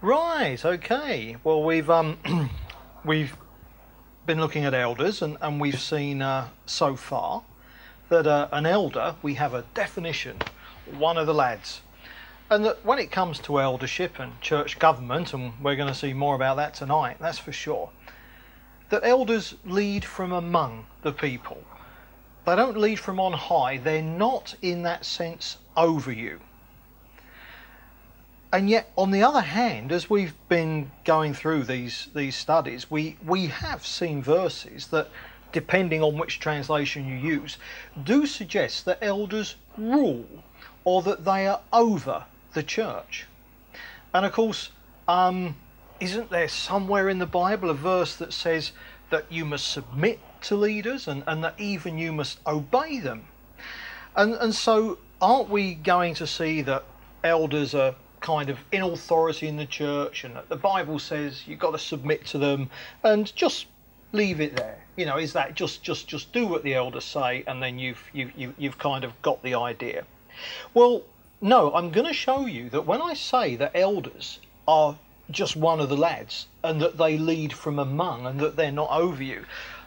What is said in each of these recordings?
Right, okay. Well, we've been looking at elders, and we've seen so far that an elder, we have a definition, one of the lads. And that when it comes to eldership and church government, and we're going to see more about that tonight, that's for sure, that elders lead from among the people. They don't lead from on high. They're not, in that sense, over you. And yet, on the other hand, as we've been going through these studies, we have seen verses that, depending on which translation you use, do suggest that elders rule or that they are over the church. And of course, isn't there somewhere in the Bible a verse that says that you must submit to leaders and that even you must obey them? And so aren't we going to see that elders are kind of in authority in the church and that the Bible says you've got to submit to them and just leave it there? You know, is that just do what the elders say and then you've kind of got the idea? Well, no, I'm going to show you that when I say that elders are just one of the lads and that they lead from among and that they're not over you,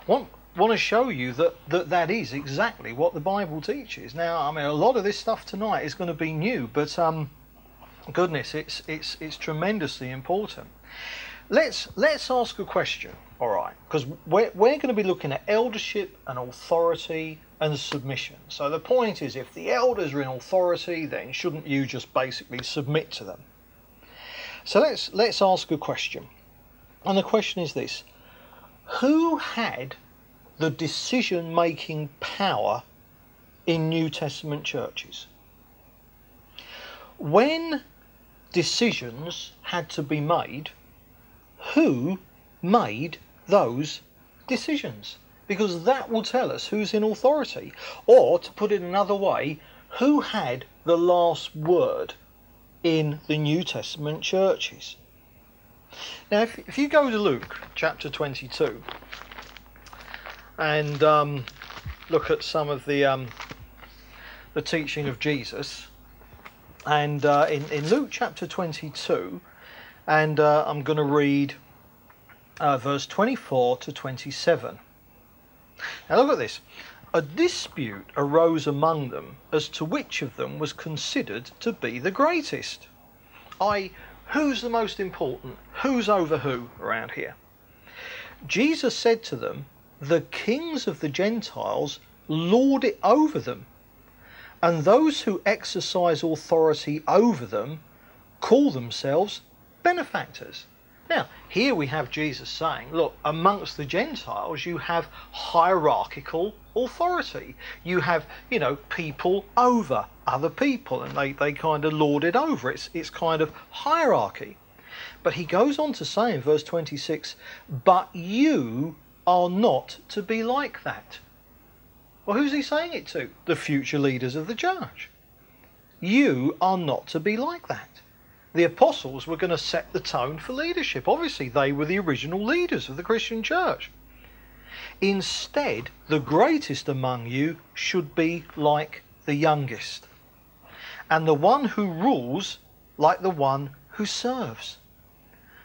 I want to show you that is exactly what the Bible teaches. Now, I mean, a lot of this stuff tonight is going to be new, but goodness, it's tremendously important. Let's ask a question, all right? Because we're going to be looking at eldership and authority and submission. So the point is, if the elders are in authority, then shouldn't you just basically submit to them? So let's ask a question, and the question is this: who had the decision-making power in New Testament churches? When decisions had to be made, who made those decisions? Because that will tell us who's in authority. Or, to put it another way, who had the last word in the New Testament churches? Now, if you go to Luke chapter 22 and look at some of the teaching of Jesus, and in Luke chapter 22, and I'm going to read verse 24 to 27. Now look at this. A dispute arose among them as to which of them was considered to be the greatest. I.e., who's the most important? Who's over who around here? Jesus said to them, "The kings of the Gentiles lord it over them, and those who exercise authority over them call themselves benefactors." Now, here we have Jesus saying, look, amongst the Gentiles, you have hierarchical authority. You have, you know, people over other people, and they kind of lord it over. It's kind of hierarchy. But he goes on to say in verse 26, "But you are not to be like that." Well, who's he saying it to? The future leaders of the church. You are not to be like that. The apostles were going to set the tone for leadership. Obviously, they were the original leaders of the Christian church. Instead, the greatest among you should be like the youngest, and the one who rules like the one who serves.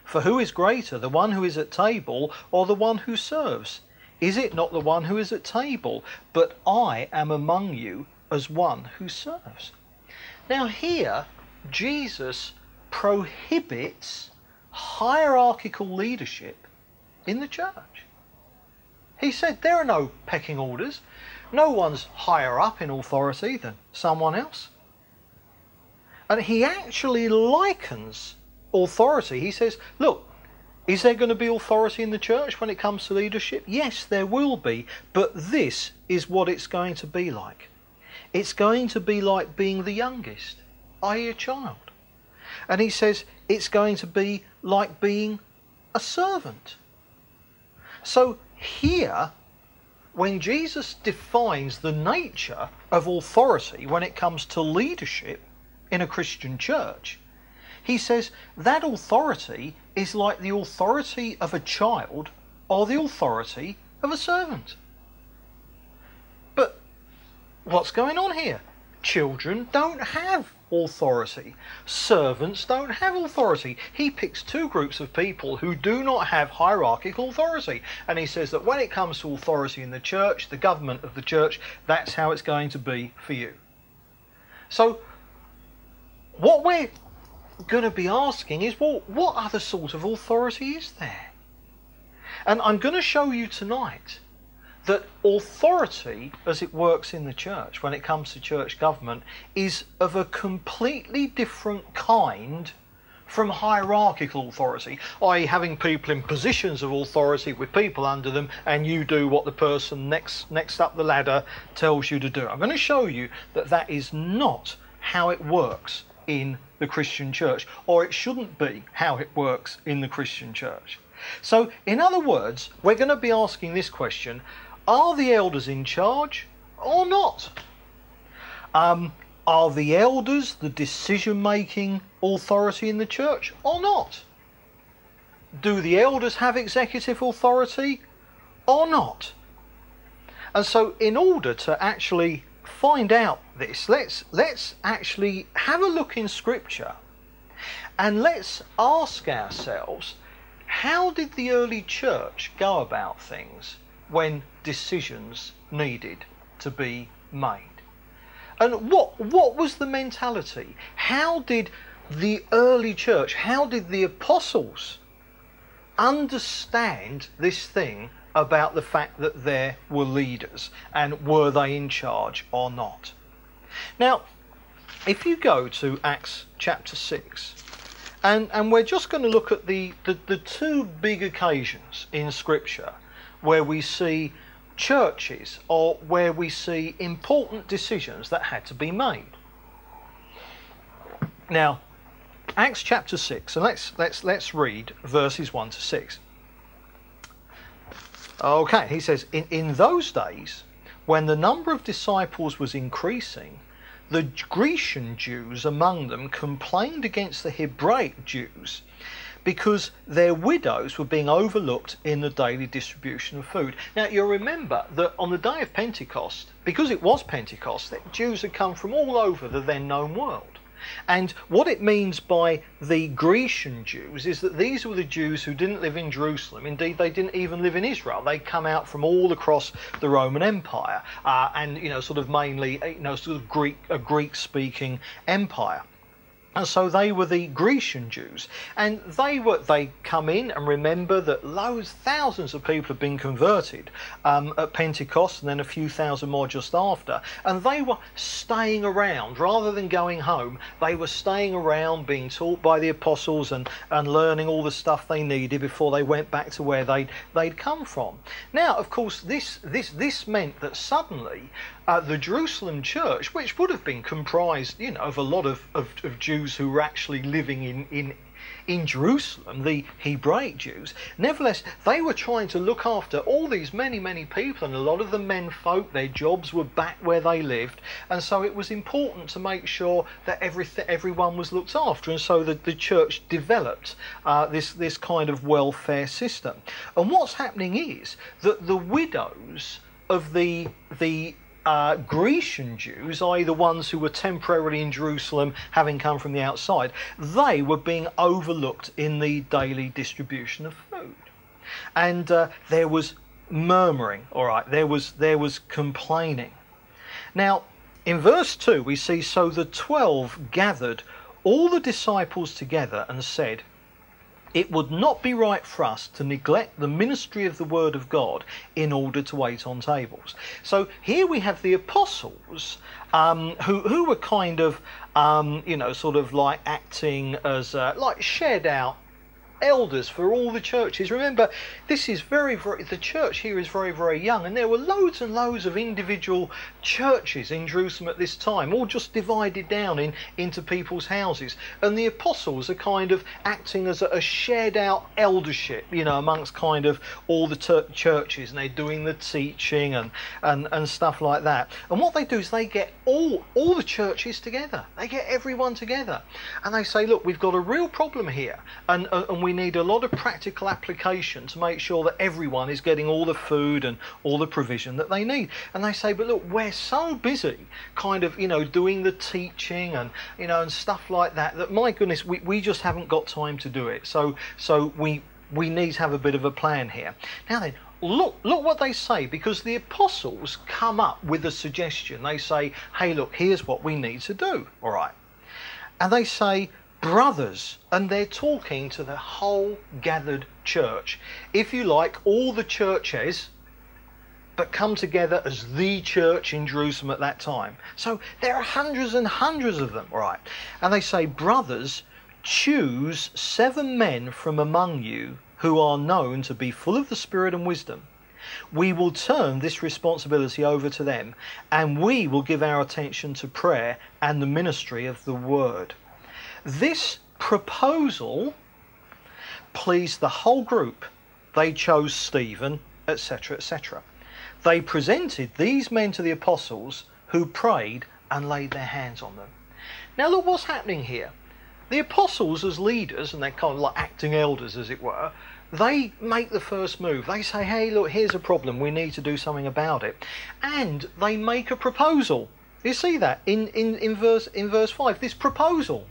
For who is greater, the one who is at table or the one who serves? Is it not the one who is at table? But I am among you as one who serves. Now here, Jesus prohibits hierarchical leadership in the church. He said there are no pecking orders. No one's higher up in authority than someone else. And he actually likens authority. He says, look, is there going to be authority in the church when it comes to leadership? Yes, there will be, but this is what it's going to be like. It's going to be like being the youngest, i.e. a child. And he says it's going to be like being a servant. So here, when Jesus defines the nature of authority when it comes to leadership in a Christian church, he says that authority is like the authority of a child or the authority of a servant. But what's going on here? Children don't have authority. Servants don't have authority. He picks two groups of people who do not have hierarchical authority. And he says that when it comes to authority in the church, the government of the church, that's how it's going to be for you. So what we're going to be asking is, well, what other sort of authority is there? And I'm going to show you tonight that authority, as it works in the church, when it comes to church government, is of a completely different kind from hierarchical authority, i.e. having people in positions of authority with people under them, and you do what the person next up the ladder tells you to do. I'm going to show you that that is not how it works in the Christian church, or it shouldn't be how it works in the Christian church. So, in other words, we're going to be asking this question: are the elders in charge or not? Are the elders the decision-making authority in the church or not? Do the elders have executive authority or not? And so, in order to actually find out this, let's actually have a look in Scripture and let's ask ourselves, how did the early church go about things when decisions needed to be made? And what was the mentality? How did the early church, how did the apostles understand this thing about the fact that there were leaders, and were they in charge or not? Now, if you go to Acts chapter 6, and we're just going to look at the two big occasions in Scripture where we see churches, or where we see important decisions that had to be made. Now, Acts chapter 6, and let's read verses 1 to 6. Okay, he says, in those days, when the number of disciples was increasing, the Grecian Jews among them complained against the Hebraic Jews because their widows were being overlooked in the daily distribution of food. Now, you'll remember that on the day of Pentecost, because it was Pentecost, that Jews had come from all over the then known world. And what it means by the Grecian Jews is that these were the Jews who didn't live in Jerusalem. Indeed, they didn't even live in Israel. They come out from all across the Roman Empire, and sort of mainly, sort of Greek-speaking empire. And so they were the Grecian Jews, and they come in, and remember that thousands of people have been converted at Pentecost, and then a few thousand more just after. And they were staying around rather than going home. They were staying around, being taught by the apostles, and learning all the stuff they needed before they went back to where they'd come from. Now, of course, this meant that suddenly the Jerusalem church, which would have been comprised, of a lot of Jews who were actually living in Jerusalem, the Hebraic Jews. Nevertheless, they were trying to look after all these many people, and a lot of the menfolk, their jobs were back where they lived, and so it was important to make sure that everyone was looked after, and so the church developed this kind of welfare system. And what's happening is that the widows of the Grecian Jews, i.e. the ones who were temporarily in Jerusalem having come from the outside, they were being overlooked in the daily distribution of food. And there was murmuring, there was complaining. Now, in verse 2 we see, so the 12 gathered all the disciples together and said, "It would not be right for us to neglect the ministry of the Word of God in order to wait on tables." So here we have the apostles who were kind of, acting as shared out elders for all the churches. Remember, this is the church here is very, very young, and there were loads and loads of individual churches in Jerusalem at this time, all just divided down into people's houses. And the apostles are kind of acting as a shared out eldership, amongst kind of all the churches, and they're doing the teaching and stuff like that. And what they do is they get all the churches together, they get everyone together, and they say, "Look, we've got a real problem here, and we need a lot of practical application to make sure that everyone is getting all the food and all the provision that they need. And they say, but look, we're so busy kind of, you know, doing the teaching and, you know, and stuff like that, that my goodness, we just haven't got time to do it. So we need to have a bit of a plan here. Now then, look what they say, because the apostles come up with a suggestion. They say, hey, look, here's what we need to do, all right? And they say, brothers, and they're talking to the whole gathered church. If you like, all the churches, but come together as the church in Jerusalem at that time. So there are hundreds and hundreds of them, all right? And they say, brothers, choose 7 men from among you who are known to be full of the Spirit and wisdom. We will turn this responsibility over to them, and we will give our attention to prayer and the ministry of the word. This proposal pleased the whole group. They chose Stephen, etc., etc. They presented these men to the apostles, who prayed and laid their hands on them. Now look what's happening here. The apostles as leaders, and they're kind of like acting elders as it were, they make the first move. They say, hey, look, here's a problem. We need to do something about it. And they make a proposal. You see that in verse 5, this proposal.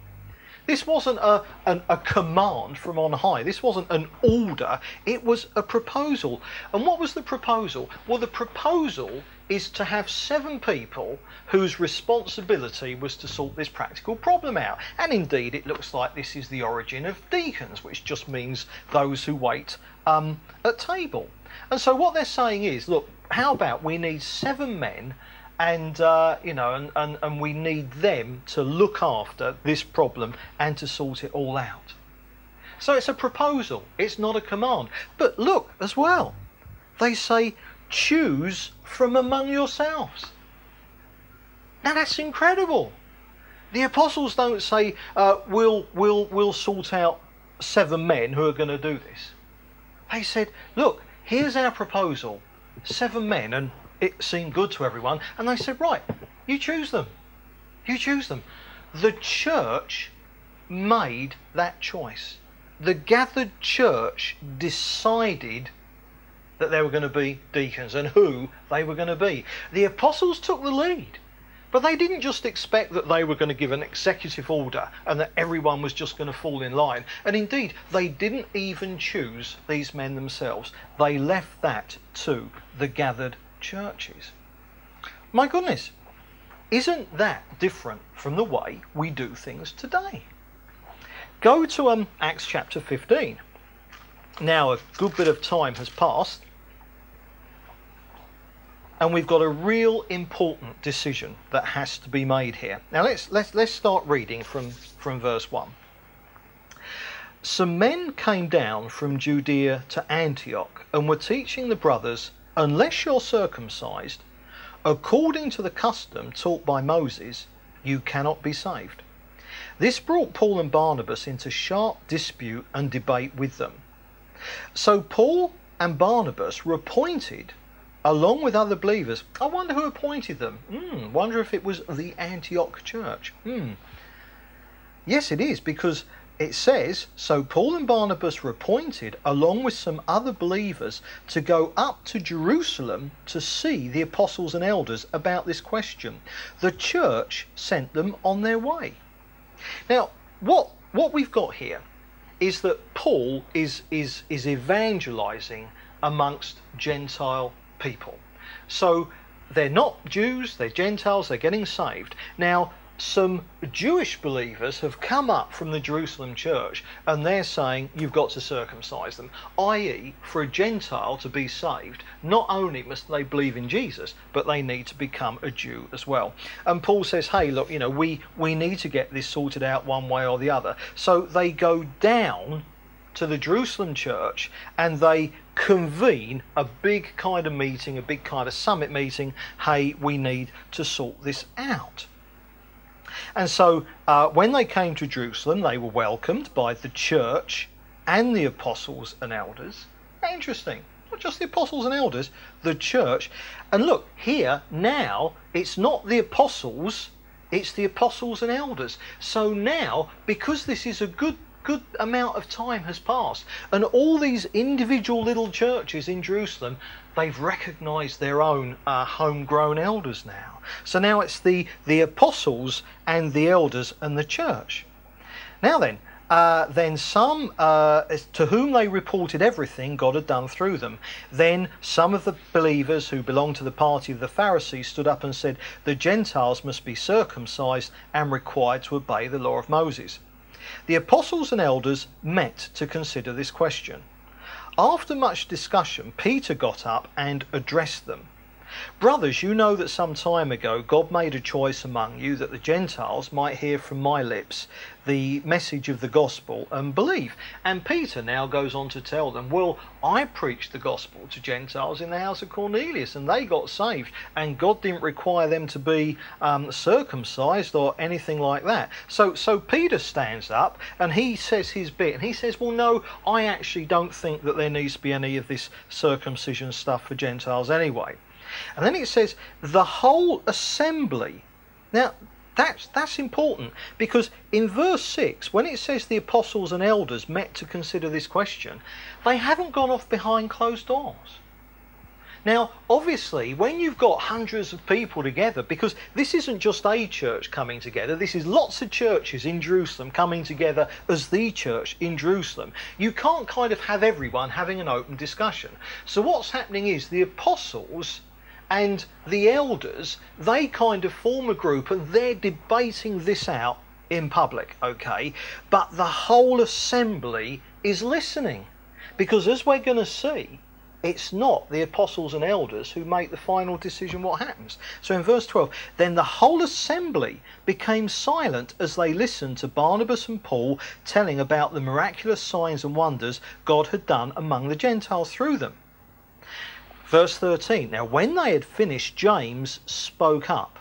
This wasn't a command from on high. This wasn't an order. It was a proposal. And what was the proposal? Well, the proposal is to have 7 people whose responsibility was to sort this practical problem out. And indeed, it looks like this is the origin of deacons, which just means those who wait at table. And so what they're saying is, look, how about we need 7 men, and you know, and we need them to look after this problem and to sort it all out. So it's a proposal, it's not a command. But look as well, they say, choose from among yourselves. Now that's incredible. The apostles don't say, we'll sort out 7 men who are going to do this. They said, look, here's our proposal, 7 men, and it seemed good to everyone, and they said, right, you choose them. The church made that choice. The gathered church decided that there were going to be deacons and who they were going to be. The apostles took the lead, but they didn't just expect that they were going to give an executive order and that everyone was just going to fall in line. And indeed, they didn't even choose these men themselves. They left that to the gathered churches. My goodness, isn't that different from the way we do things today? Go to Acts chapter 15. Now a good bit of time has passed, and we've got a real important decision that has to be made here. Now let's start reading from verse 1. Some men came down from Judea to Antioch and were teaching the brothers, unless you're circumcised, according to the custom taught by Moses, you cannot be saved. This brought Paul and Barnabas into sharp dispute and debate with them. So Paul and Barnabas were appointed, along with other believers. I wonder who appointed them. Wonder if it was the Antioch church. Yes, it is, because it says, so Paul and Barnabas were appointed, along with some other believers, to go up to Jerusalem to see the apostles and elders about this question. The church sent them on their way. Now, what we've got here is that Paul is evangelizing amongst Gentile people. So they're not Jews, they're Gentiles, they're getting saved. Now, some Jewish believers have come up from the Jerusalem church, and they're saying you've got to circumcise them, i.e. for a Gentile to be saved, not only must they believe in Jesus, but they need to become a Jew as well. And Paul says, hey, look, you know, we need to get this sorted out one way or the other. So they go down to the Jerusalem church and they convene a big kind of meeting, a big kind of summit meeting. Hey, we need to sort this out. And so when they came to Jerusalem, they were welcomed by the church and the apostles and elders. Interesting. Not just the apostles and elders, the church. And look, here, now, it's not the apostles, it's the apostles and elders. So now, because this is a good good amount of time has passed, and all these individual little churches in Jerusalem, they've recognized their own homegrown elders now. So now it's the apostles and the elders and the church. Now then some to whom they reported everything God had done through them. Then some of the believers who belonged to the party of the Pharisees stood up and said, the Gentiles must be circumcised and required to obey the law of Moses. The apostles and elders met to consider this question. After much discussion, Peter got up and addressed them. Brothers, you know that some time ago God made a choice among you that the Gentiles might hear from my lips the message of the gospel and believe. And Peter now goes on to tell them, well, I preached the gospel to Gentiles in the house of Cornelius and they got saved, and God didn't require them to be circumcised or anything like that. So Peter stands up and he says his bit, and he says, well, no, I actually don't think that there needs to be any of this circumcision stuff for Gentiles anyway. And then it says, the whole assembly. Now, that's important, because in verse 6, when it says the apostles and elders met to consider this question, they haven't gone off behind closed doors. Now, obviously, when you've got hundreds of people together, because this isn't just a church coming together, this is lots of churches in Jerusalem coming together as the church in Jerusalem, you can't kind of have everyone having an open discussion. So what's happening is the apostles and the elders, they kind of form a group and they're debating this out in public, okay? But the whole assembly is listening, because as we're going to see, it's not the apostles and elders who make the final decision what happens. So in verse 12, then the whole assembly became silent as they listened to Barnabas and Paul telling about the miraculous signs and wonders God had done among the Gentiles through them. Verse 13, now when they had finished, James spoke up.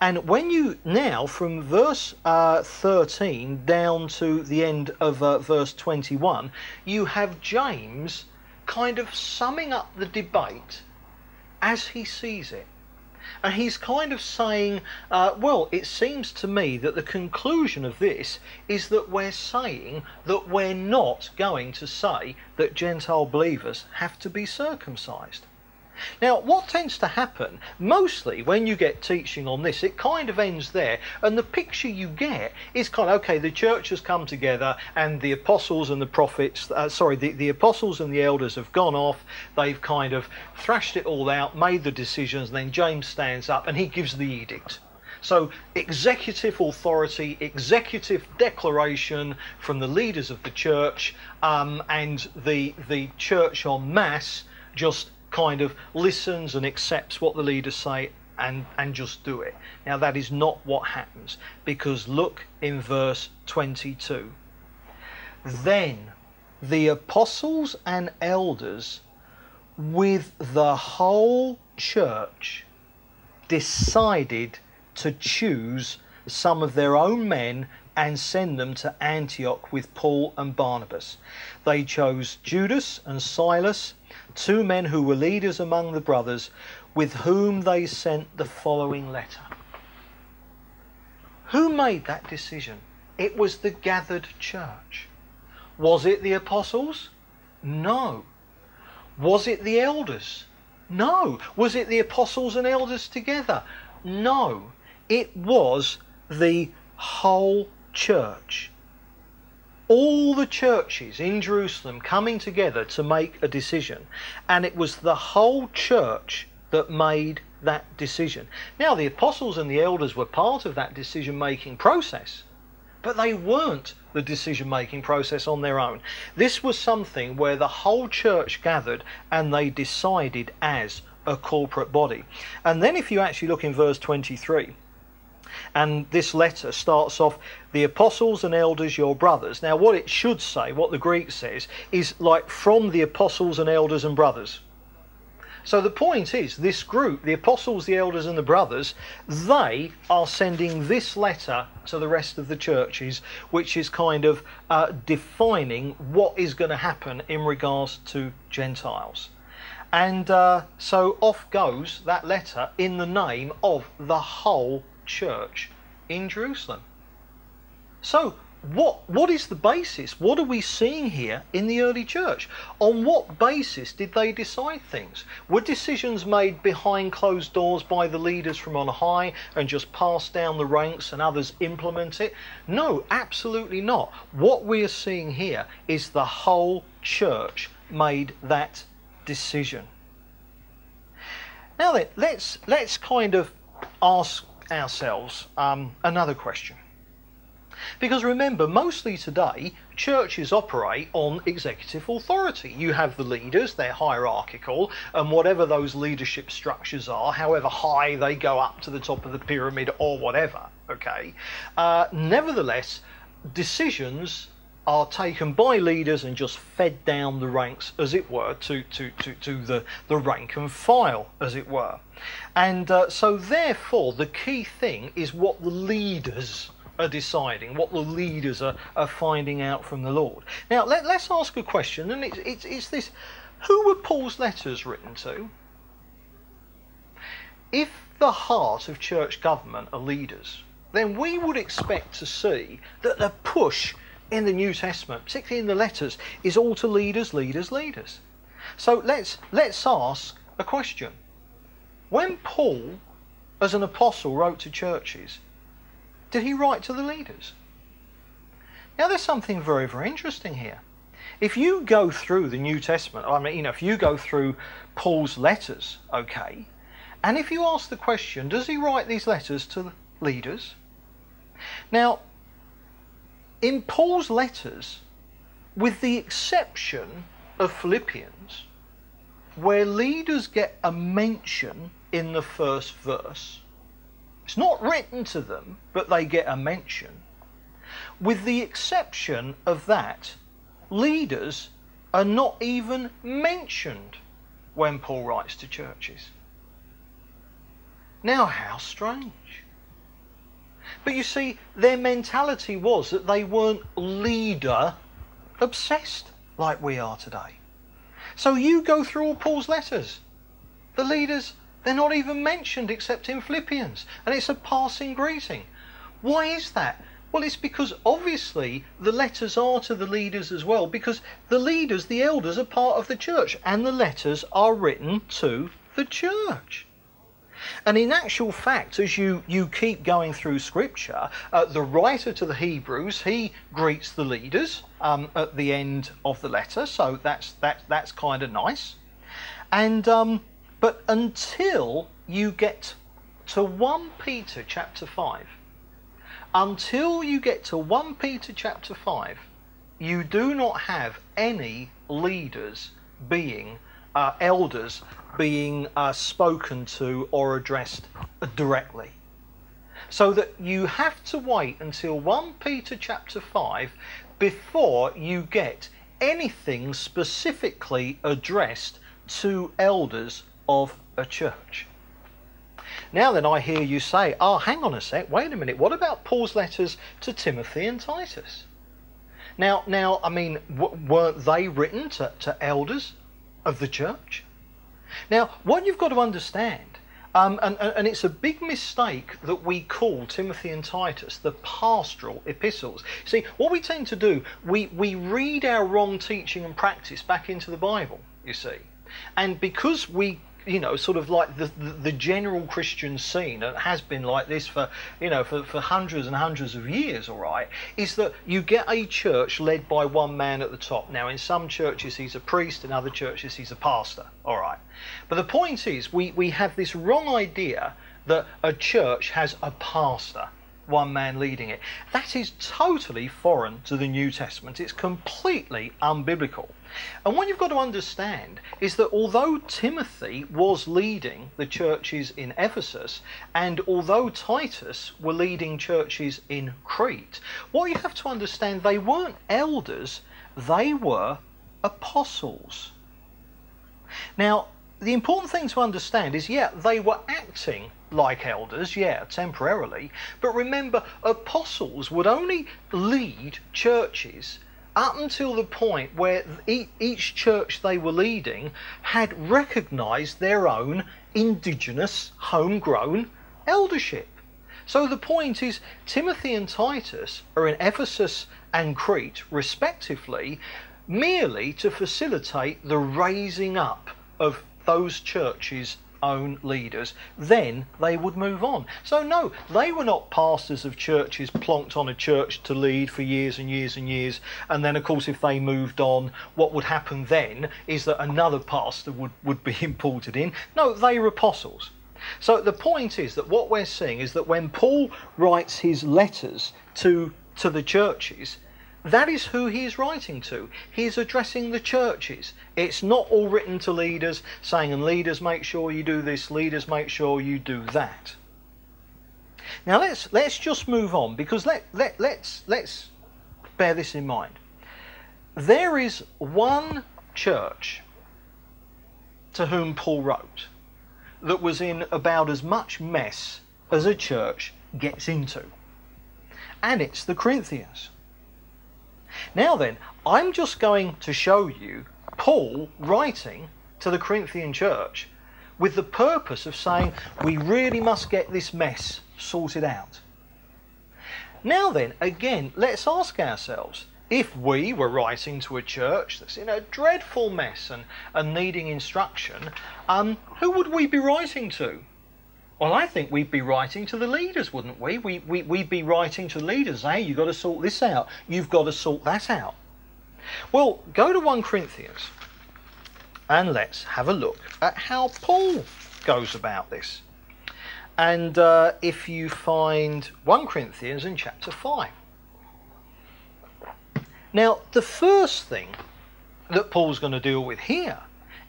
And when you, now from verse 13 down to the end of verse 21, you have James kind of summing up the debate as he sees it. And he's kind of saying, well, it seems to me that the conclusion of this is that we're saying that we're not going to say that Gentile believers have to be circumcised. Now, what tends to happen, mostly when you get teaching on this, it kind of ends there, and the picture you get is kind of, okay, the church has come together, and the apostles and the prophets, the apostles and the elders have gone off, they've kind of thrashed it all out, made the decisions, and then James stands up and he gives the edict. So, executive authority, executive declaration from the leaders of the church, and the church en masse just kind of listens and accepts what the leaders say and just do it. Now that is not what happens, because look in verse 22. Then the apostles and elders with the whole church decided to choose some of their own men and send them to Antioch with Paul and Barnabas. They chose Judas and Silas, two men who were leaders among the brothers, with whom they sent the following letter. Who made that decision? It was the gathered church. Was it the apostles? No. Was it the elders? No. Was it the apostles and elders together? No. It was the whole church. All the churches in Jerusalem coming together to make a decision. And it was the whole church that made that decision. Now, the apostles and the elders were part of that decision-making process, but they weren't the decision-making process on their own. This was something where the whole church gathered and they decided as a corporate body. And then if you actually look in verse 23, and this letter starts off, the apostles and elders, your brothers. Now what it should say, what the Greek says, is like from the apostles and elders and brothers. So the point is, this group, the apostles, the elders and the brothers, they are sending this letter to the rest of the churches, which is kind of defining what is going to happen in regards to Gentiles. And so off goes that letter in the name of the whole church in Jerusalem. So What is the basis? What are we seeing here in the early church? On what basis did they decide things? Were decisions made behind closed doors by the leaders from on high and just passed down the ranks and others implement it? No, absolutely not. What we are seeing here is the whole church made that decision. Now then, let's kind of ask ourselves another question. Because remember, mostly today, churches operate on executive authority. You have the leaders, they're hierarchical, and whatever those leadership structures are, however high they go up to the top of the pyramid or whatever, okay? Nevertheless, decisions are taken by leaders and just fed down the ranks, as it were, to the rank and file, as it were. And so therefore, the key thing is what the leaders are deciding, what the leaders are finding out from the Lord. Now, let's ask a question, and it's this: who were Paul's letters written to? If the heart of church government are leaders, then we would expect to see that the push in the New Testament, particularly in the letters, is all to leaders, leaders, leaders. So let's ask a question. When Paul, as an apostle, wrote to churches, did he write to the leaders? Now there's something very, very interesting here. If you go through the New Testament, I mean, you know, if you go through Paul's letters, okay, and if you ask the question, does he write these letters to the leaders? Now, in Paul's letters, with the exception of Philippians, where leaders get a mention in the first verse, it's not written to them, but they get a mention. With the exception of that, leaders are not even mentioned when Paul writes to churches. Now, how strange. But you see, their mentality was that they weren't leader-obsessed like we are today. So you go through all Paul's letters. The leaders, they're not even mentioned except in Philippians, and it's a passing greeting. Why is that? Well, it's because obviously the letters are to the leaders as well, because the leaders, the elders, are part of the church, and the letters are written to the church. And in actual fact, as you keep going through Scripture, the writer to the Hebrews, he greets the leaders at the end of the letter, so that's kind of nice. And but until you get to 1 Peter chapter 5, you do not have any leaders being, elders being spoken to or addressed directly. So that you have to wait until 1 Peter chapter 5 before you get anything specifically addressed to elders of a church. Now then, I hear you say, hang on a sec, wait a minute, what about Paul's letters to Timothy and Titus? Now, I mean, weren't they written to elders of the church? Now, what you've got to understand, and it's a big mistake that we call Timothy and Titus the pastoral epistles. See, what we tend to do, we read our wrong teaching and practice back into the Bible, you see. And because we, you know, sort of like the general Christian scene, and it has been like this for, you know, for hundreds and hundreds of years, all right, is that you get a church led by one man at the top. Now, in some churches he's a priest, in other churches he's a pastor, all right. But the point is, we have this wrong idea that a church has a pastor, one man leading it. That is totally foreign to the New Testament. It's completely unbiblical. And what you've got to understand is that although Timothy was leading the churches in Ephesus, and although Titus were leading churches in Crete, what you have to understand, they weren't elders, they were apostles. Now, the important thing to understand is, yeah, they were acting like elders, yeah, temporarily, but remember, apostles would only lead churches up until the point where each church they were leading had recognised their own indigenous, homegrown eldership. So the point is, Timothy and Titus are in Ephesus and Crete, respectively, merely to facilitate the raising up of those churches' own leaders. Then they would move on. So no, they were not pastors of churches plonked on a church to lead for years and years and years, and then of course if they moved on, what would happen then is that another pastor would be imported in. No, they were apostles. So the point is that what we're seeing is that when Paul writes his letters to the churches, that is who he is writing to. He is addressing the churches. It's not all written to leaders saying, and leaders, make sure you do this, leaders, make sure you do that. Now let's just move on, because let's bear this in mind. There is one church to whom Paul wrote that was in about as much mess as a church gets into, and it's the Corinthians. Now then, I'm just going to show you Paul writing to the Corinthian church with the purpose of saying, we really must get this mess sorted out. Now then, again, let's ask ourselves, if we were writing to a church that's in a dreadful mess and needing instruction, who would we be writing to? Well, I think we'd be writing to the leaders, wouldn't we? We'd be writing to leaders, hey, you've got to sort this out, you've got to sort that out. Well, go to 1 Corinthians and let's have a look at how Paul goes about this. And if you find 1 Corinthians in chapter 5. Now, the first thing that Paul's going to deal with here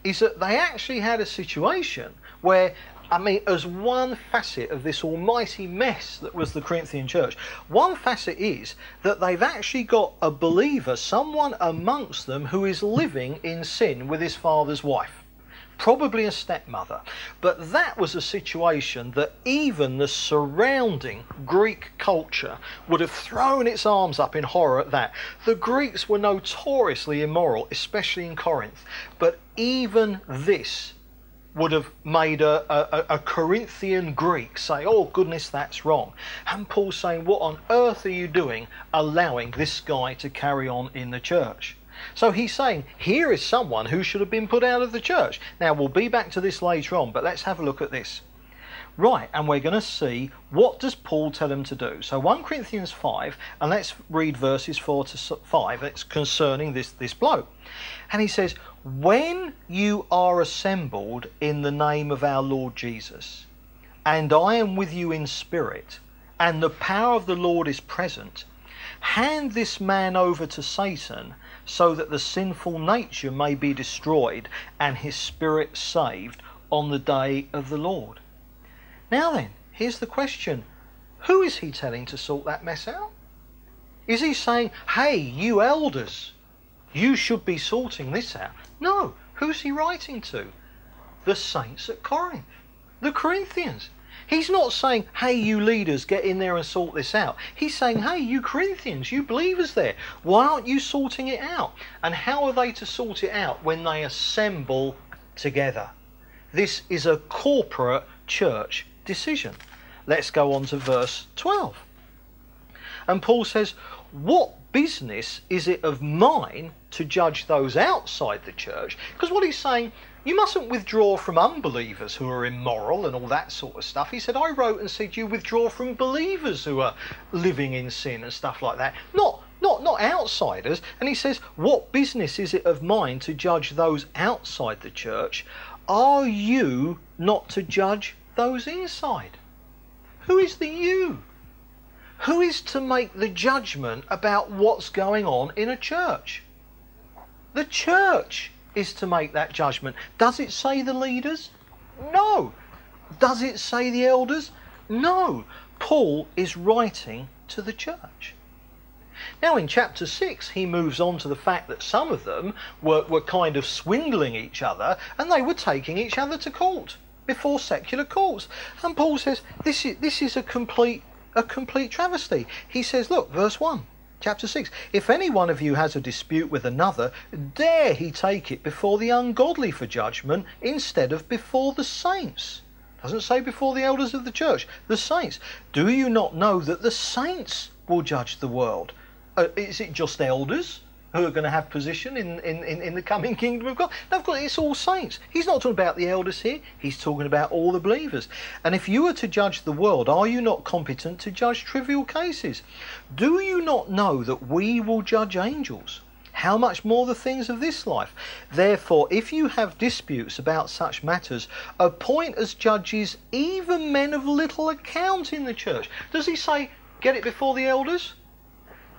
is that they actually had a situation where, I mean, as one facet of this almighty mess that was the Corinthian church, one facet is that they've actually got a believer, someone amongst them who is living in sin with his father's wife, probably a stepmother. But that was a situation that even the surrounding Greek culture would have thrown its arms up in horror at that. The Greeks were notoriously immoral, especially in Corinth. But even this would have made a Corinthian Greek say, oh goodness, that's wrong. And Paul's saying, what on earth are you doing allowing this guy to carry on in the church? So he's saying, here is someone who should have been put out of the church. Now we'll be back to this later on, but let's have a look at this. Right, and we're going to see, what does Paul tell them to do? So 1 Corinthians 5, and let's read verses 4 to 5, it's concerning this bloke. And he says, when you are assembled in the name of our Lord Jesus, and I am with you in spirit, and the power of the Lord is present, hand this man over to Satan, so that the sinful nature may be destroyed, and his spirit saved on the day of the Lord. Now then, here's the question. Who is he telling to sort that mess out? Is he saying, hey, you elders, you should be sorting this out? No, who's he writing to? The saints at Corinth, the Corinthians. He's not saying, hey, you leaders, get in there and sort this out. He's saying, hey, you Corinthians, you believers there, why aren't you sorting it out? And how are they to sort it out when they assemble together? This is a corporate church decision. Let's go on to verse 12. And Paul says, what business is it of mine to judge those outside the church? Because what he's saying, you mustn't withdraw from unbelievers who are immoral and all that sort of stuff. He said, I wrote and said you withdraw from believers who are living in sin and stuff like that, not outsiders. And he says, what business is it of mine to judge those outside the church? Are you not to judge those inside? Who is the you? Who is to make the judgment about what's going on in a church? The church is to make that judgment. Does it say the leaders? No. Does it say the elders? No. Paul is writing to the church. Now in chapter 6 he moves on to the fact that some of them were kind of swindling each other, and they were taking each other to court before secular courts. And Paul says this is a complete travesty. He says, look, verse 1, chapter 6, if any one of you has a dispute with another, dare he take it before the ungodly for judgment instead of before the saints? Doesn't say before the elders of the church, the saints. Do you not know that the saints will judge the world? Is it just elders who are going to have position in the coming kingdom of God? No, of course, it's all saints. He's not talking about the elders here. He's talking about all the believers. And if you were to judge the world, are you not competent to judge trivial cases? Do you not know that we will judge angels? How much more the things of this life? Therefore, if you have disputes about such matters, appoint as judges even men of little account in the church. Does he say, get it before the elders?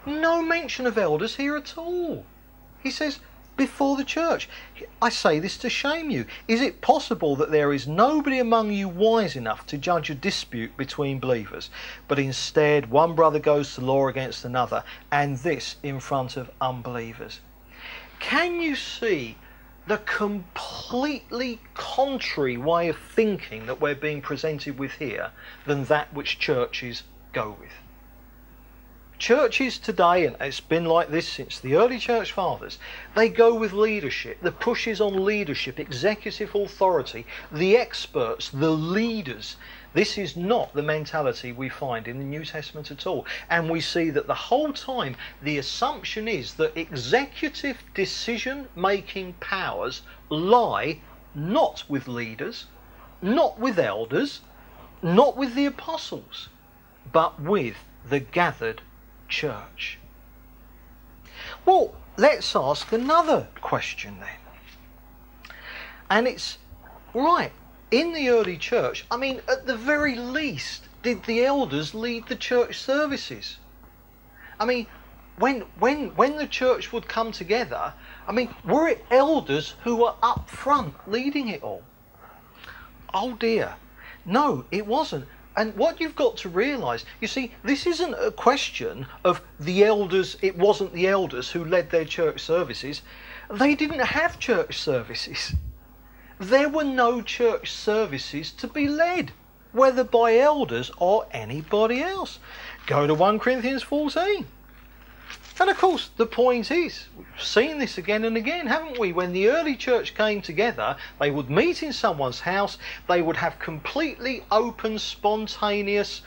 No mention of elders here at all. He says, before the church. I say this to shame you. Is it possible that there is nobody among you wise enough to judge a dispute between believers, but instead one brother goes to law against another, and this in front of unbelievers? Can you see the completely contrary way of thinking that we're being presented with here than that which churches go with? Churches today, and it's been like this since the early church fathers, they go with leadership, the pushes on leadership, executive authority, the experts, the leaders. This is not the mentality we find in the New Testament at all. And we see that the whole time the assumption is that executive decision-making powers lie not with leaders, not with elders, not with the apostles, but with the gathered church. Well, let's ask another question then. And it's, right, in the early church, I mean, at the very least, did the elders lead the church services? I mean, when the church would come together, I mean, were it elders who were up front leading it all? Oh dear, no, it wasn't. And what you've got to realise, you see, this isn't a question of the elders, it wasn't the elders who led their church services. They didn't have church services. There were no church services to be led, whether by elders or anybody else. Go to 1 Corinthians 14. And of course, the point is, we've seen this again and again, haven't we? When the early church came together, they would meet in someone's house, they would have completely open, spontaneous,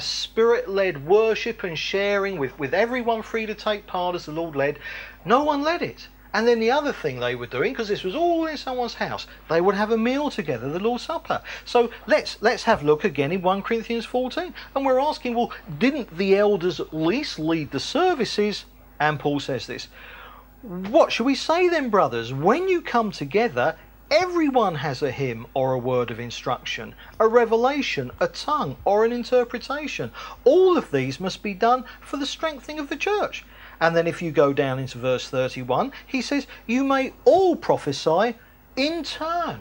spirit-led worship and sharing with everyone free to take part as the Lord led. No one led it. And then the other thing they were doing, because this was all in someone's house, they would have a meal together, the Lord's Supper. So let's have a look again in 1 Corinthians 14. And we're asking, well, didn't the elders at least lead the services? And Paul says this, what shall we say then, brothers? When you come together, everyone has a hymn or a word of instruction, a revelation, a tongue, or an interpretation. All of these must be done for the strengthening of the church. And then if you go down into verse 31, he says, you may all prophesy in turn.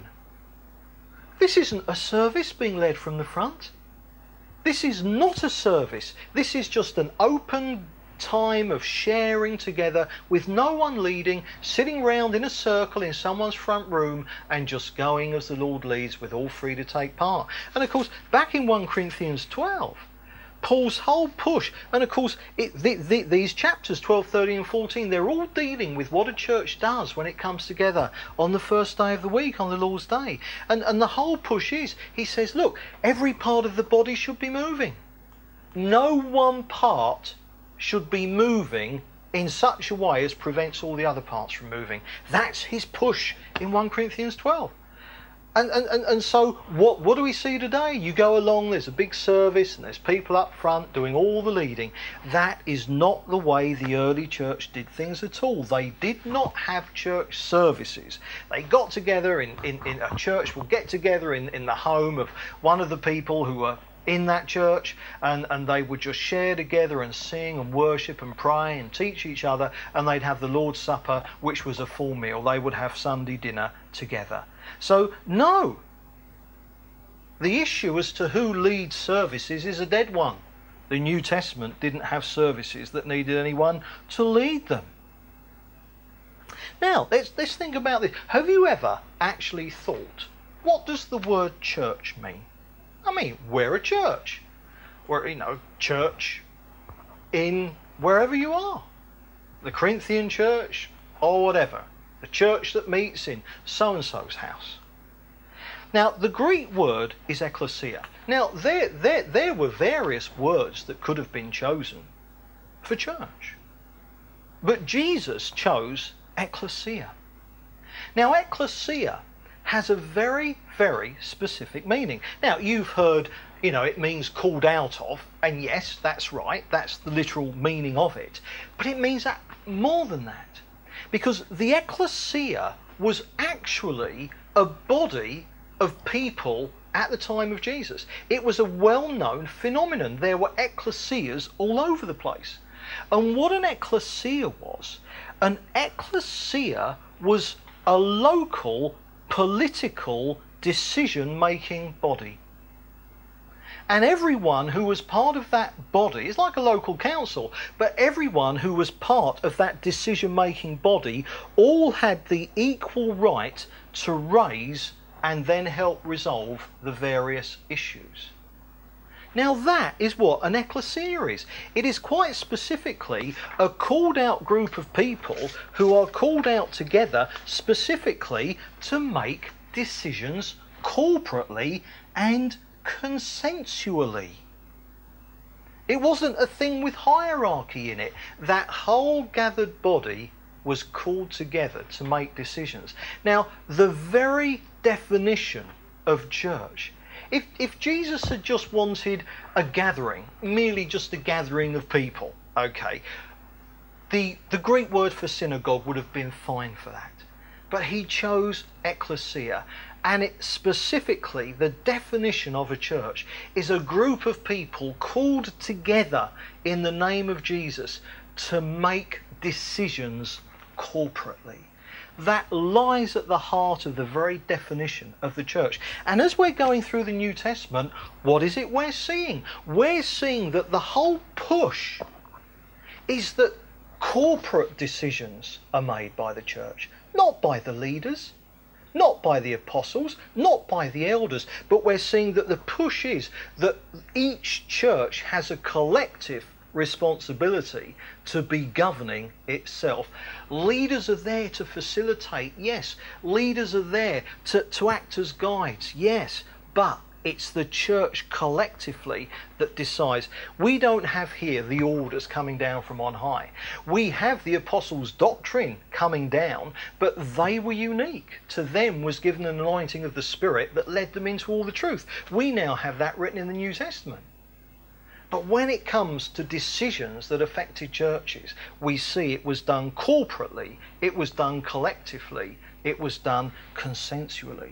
This isn't a service being led from the front. This is not a service. This is just an open time of sharing together with no one leading, sitting round in a circle in someone's front room and just going as the Lord leads, with all free to take part. And of course, back in 1 Corinthians 12, Paul's whole push, and of course these chapters 12, 13 and 14, they're all dealing with what a church does when it comes together on the first day of the week, on the Lord's Day. And the whole push is, he says, look, every part of the body should be moving. No one part should be moving in such a way as prevents all the other parts from moving. That's his push in 1 Corinthians 12. And so what do we see today? You go along, there's a big service, and there's people up front doing all the leading. That is not the way the early church did things at all. They did not have church services. They got together in a church, will get together in the home of one of the people who were in that church, and they would just share together and sing and worship and pray and teach each other, and they'd have the Lord's Supper, which was a full meal. They would have Sunday dinner together. So, no, the issue as to who leads services is a dead one. The New Testament didn't have services that needed anyone to lead them. Now, let's think about this. Have you ever actually thought, what does the word church mean? I mean, we're a church. We're, you know, church in wherever you are. The Corinthian church or whatever. The church that meets in so-and-so's house. Now, the Greek word is ekklesia. Now, there were various words that could have been chosen for church. But Jesus chose ekklesia. Now, ekklesia has a very, very specific meaning. Now, you've heard, it means called out of, and yes, that's right, that's the literal meaning of it. But it means that more than that, because the ekklesia was actually a body of people at the time of Jesus. It was a well-known phenomenon. There were ecclesias all over the place. And what an ecclesia was a local political decision-making body. And everyone who was part of that body, it's like a local council, but everyone who was part of that decision-making body all had the equal right to raise and then help resolve the various issues. Now that is what an ecclesia is. It is quite specifically a called out group of people who are called out together specifically to make decisions corporately and consensually. It wasn't a thing with hierarchy in it. That whole gathered body was called together to make decisions. Now, the very definition of church, if Jesus had just wanted a gathering, merely just a gathering of people, okay, the Greek word for synagogue would have been fine for that. But he chose ekklesia. And it specifically, the definition of a church is a group of people called together in the name of Jesus to make decisions corporately. That lies at the heart of the very definition of the church. And as we're going through the New Testament, what is it we're seeing? We're seeing that the whole push is that corporate decisions are made by the church, not by the leaders, not by the apostles, not by the elders, but we're seeing that the push is that each church has a collective responsibility to be governing itself. Leaders are there to facilitate, yes. Leaders are there to act as guides, yes. But it's the church collectively that decides. We don't have here the orders coming down from on high. We have the apostles' doctrine coming down, but they were unique. To them was given an anointing of the Spirit that led them into all the truth. We now have that written in the New Testament. But when it comes to decisions that affected churches, we see it was done corporately, it was done collectively, it was done consensually.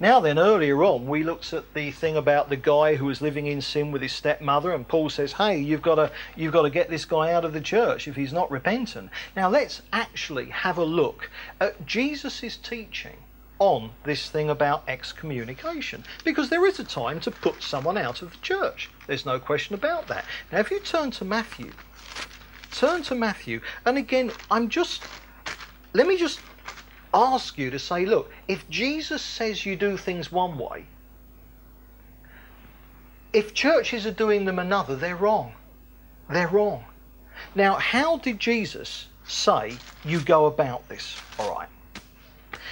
Now then, earlier on, we looked at the thing about the guy who was living in sin with his stepmother, and Paul says, hey, you've got to get this guy out of the church if he's not repentant. Now let's actually have a look at Jesus' teaching on this thing about excommunication, because there is a time to put someone out of the church. There's no question about that. Now, if you turn to Matthew, and again, let me just ask you to say, look, if Jesus says you do things one way, if churches are doing them another, they're wrong. They're wrong. Now, how did Jesus say you go about this? All right.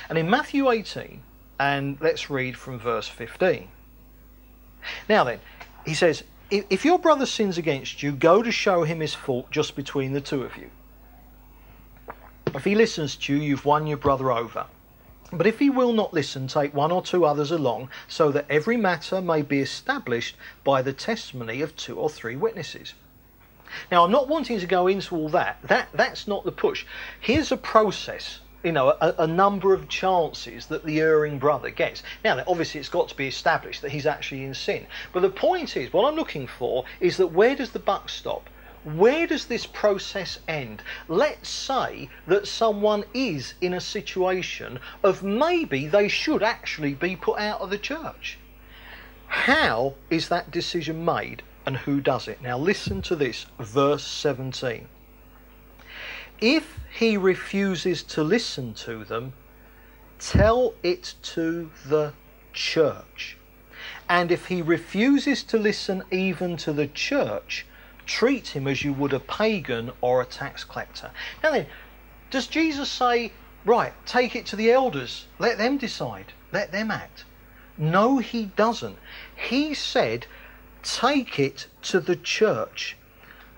And in Matthew 18, and let's read from verse 15. Now then, he says, if your brother sins against you, go to show him his fault just between the two of you. If he listens to you, you've won your brother over. But if he will not listen, take one or two others along, so that every matter may be established by the testimony of two or three witnesses. Now, I'm not wanting to go into all that. That's not the push. Here's a process. A number of chances that the erring brother gets. Now, obviously, it's got to be established that he's actually in sin. But the point is, what I'm looking for is that where does the buck stop? Where does this process end? Let's say that someone is in a situation of maybe they should actually be put out of the church. How is that decision made and who does it? Now, listen to this, verse 17. If he refuses to listen to them, tell it to the church. And if he refuses to listen even to the church, treat him as you would a pagan or a tax collector. Now then, does Jesus say, right, take it to the elders, let them decide, let them act? No, he doesn't. He said, take it to the church.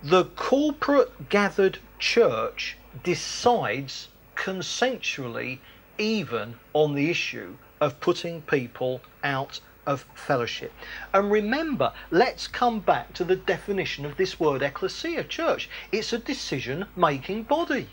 The corporate gathered church decides consensually even on the issue of putting people out of fellowship. And remember, let's come back to the definition of this word ecclesia, church. It's a decision-making body.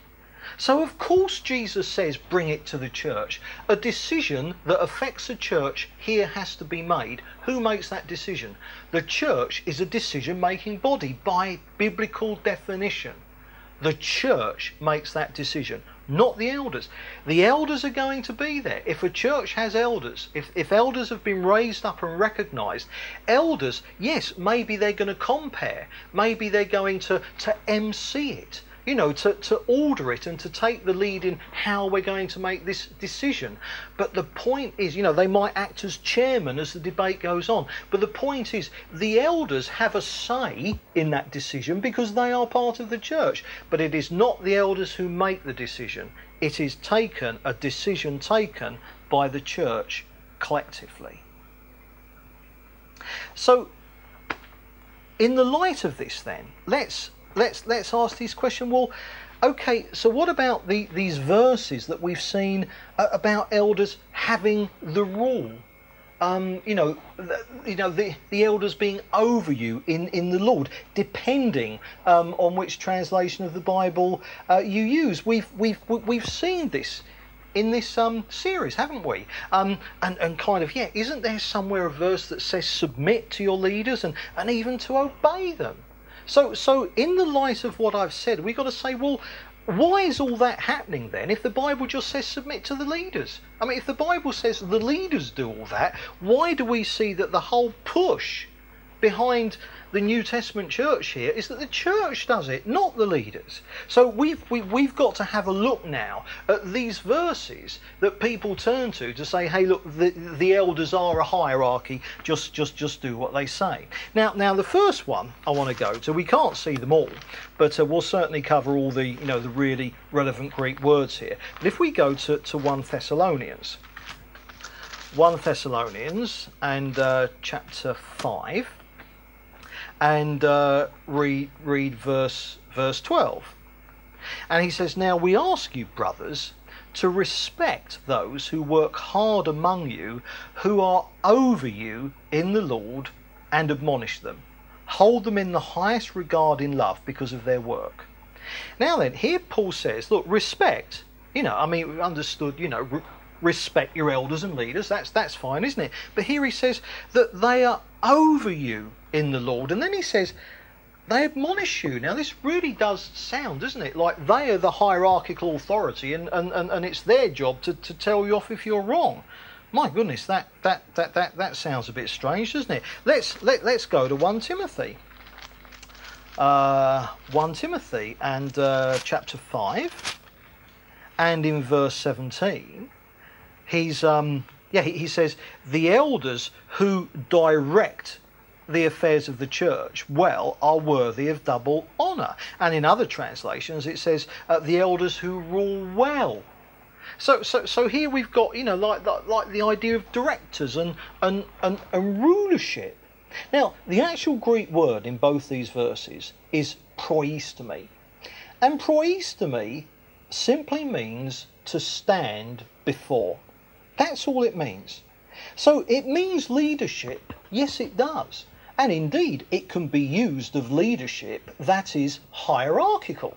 So of course Jesus says bring it to the church. A decision that affects the church here has to be made. Who makes that decision? The church is a decision-making body by biblical definition. The church makes that decision, not the elders. The elders are going to be there. If a church has elders, if elders have been raised up and recognised, elders, yes, maybe they're going to compare. Maybe they're going to MC it, you know, to order it and to take the lead in how we're going to make this decision. But the point is, you know, they might act as chairman as the debate goes on. But the point is, the elders have a say in that decision because they are part of the church. But it is not the elders who make the decision. It is a decision taken by the church collectively. So, in the light of this then, let's ask this question. Well, okay, so what about these verses that we've seen about elders having the rule? The elders being over you in the Lord, depending on which translation of the Bible you use. We've seen this in this series, haven't we? Isn't there somewhere a verse that says submit to your leaders and even to obey them? So in the light of what I've said, we've got to say, well, why is all that happening then if the Bible just says submit to the leaders? I mean, if the Bible says the leaders do all that, why do we see that the whole push behind the New Testament church here is that the church does it, not the leaders? So we've got to have a look now at these verses that people turn to say, hey, look, the elders are a hierarchy, just do what they say. Now the first one I want to go to, we can't see them all, but we'll certainly cover all the, you know, the really relevant Greek words here. But if we go to 1 Thessalonians and chapter 5, and read verse 12. And he says, now we ask you, brothers, to respect those who work hard among you, who are over you in the Lord, and admonish them. Hold them in the highest regard in love because of their work. Now then, here Paul says, look, respect, you know, I mean, understood, you know, respect your elders and leaders, that's fine, isn't it? But here he says that they are over you in the Lord, and then he says they admonish you. Now this really does sound, doesn't it, like they are the hierarchical authority and it's their job to tell you off if you're wrong. My goodness, that sounds a bit strange, doesn't it? Let's go to 1 Timothy and chapter 5 and in verse 17. He says, the elders who direct the affairs of the church well are worthy of double honour. And in other translations it says, the elders who rule well. So here we've got, you know, like the idea of directors and rulership. Now, the actual Greek word in both these verses is proistemi. And proistemi simply means to stand before. That's all it means. So it means leadership, yes it does. And indeed, it can be used of leadership that is hierarchical.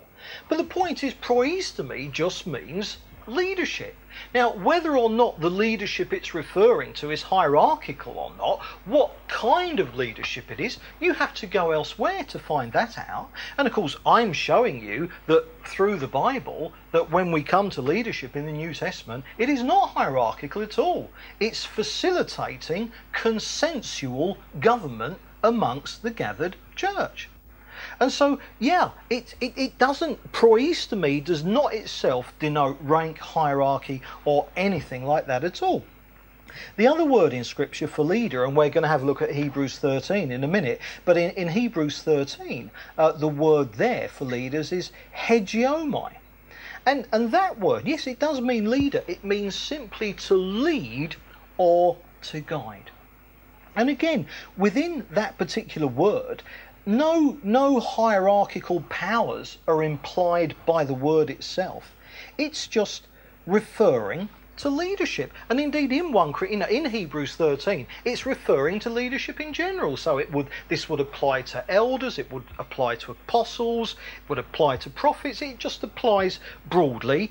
But the point is, proistemi just means leadership. Now, whether or not the leadership it's referring to is hierarchical or not, what kind of leadership it is, you have to go elsewhere to find that out. And of course, I'm showing you that through the Bible, that when we come to leadership in the New Testament, it is not hierarchical at all. It's facilitating consensual government amongst the gathered church. And so, yeah, it doesn't, proistemi does not itself denote rank, hierarchy, or anything like that at all. The other word in Scripture for leader, and we're going to have a look at Hebrews 13 in a minute, but in Hebrews 13, the word there for leaders is hegeomai. And that word, yes, it does mean leader. It means simply to lead or to guide. And again, within that particular word, no hierarchical powers are implied by the word itself. It's just referring to leadership. And indeed in Hebrews 13 it's referring to leadership in general. So this would apply to elders, it would apply to apostles, it would apply to prophets. It just applies broadly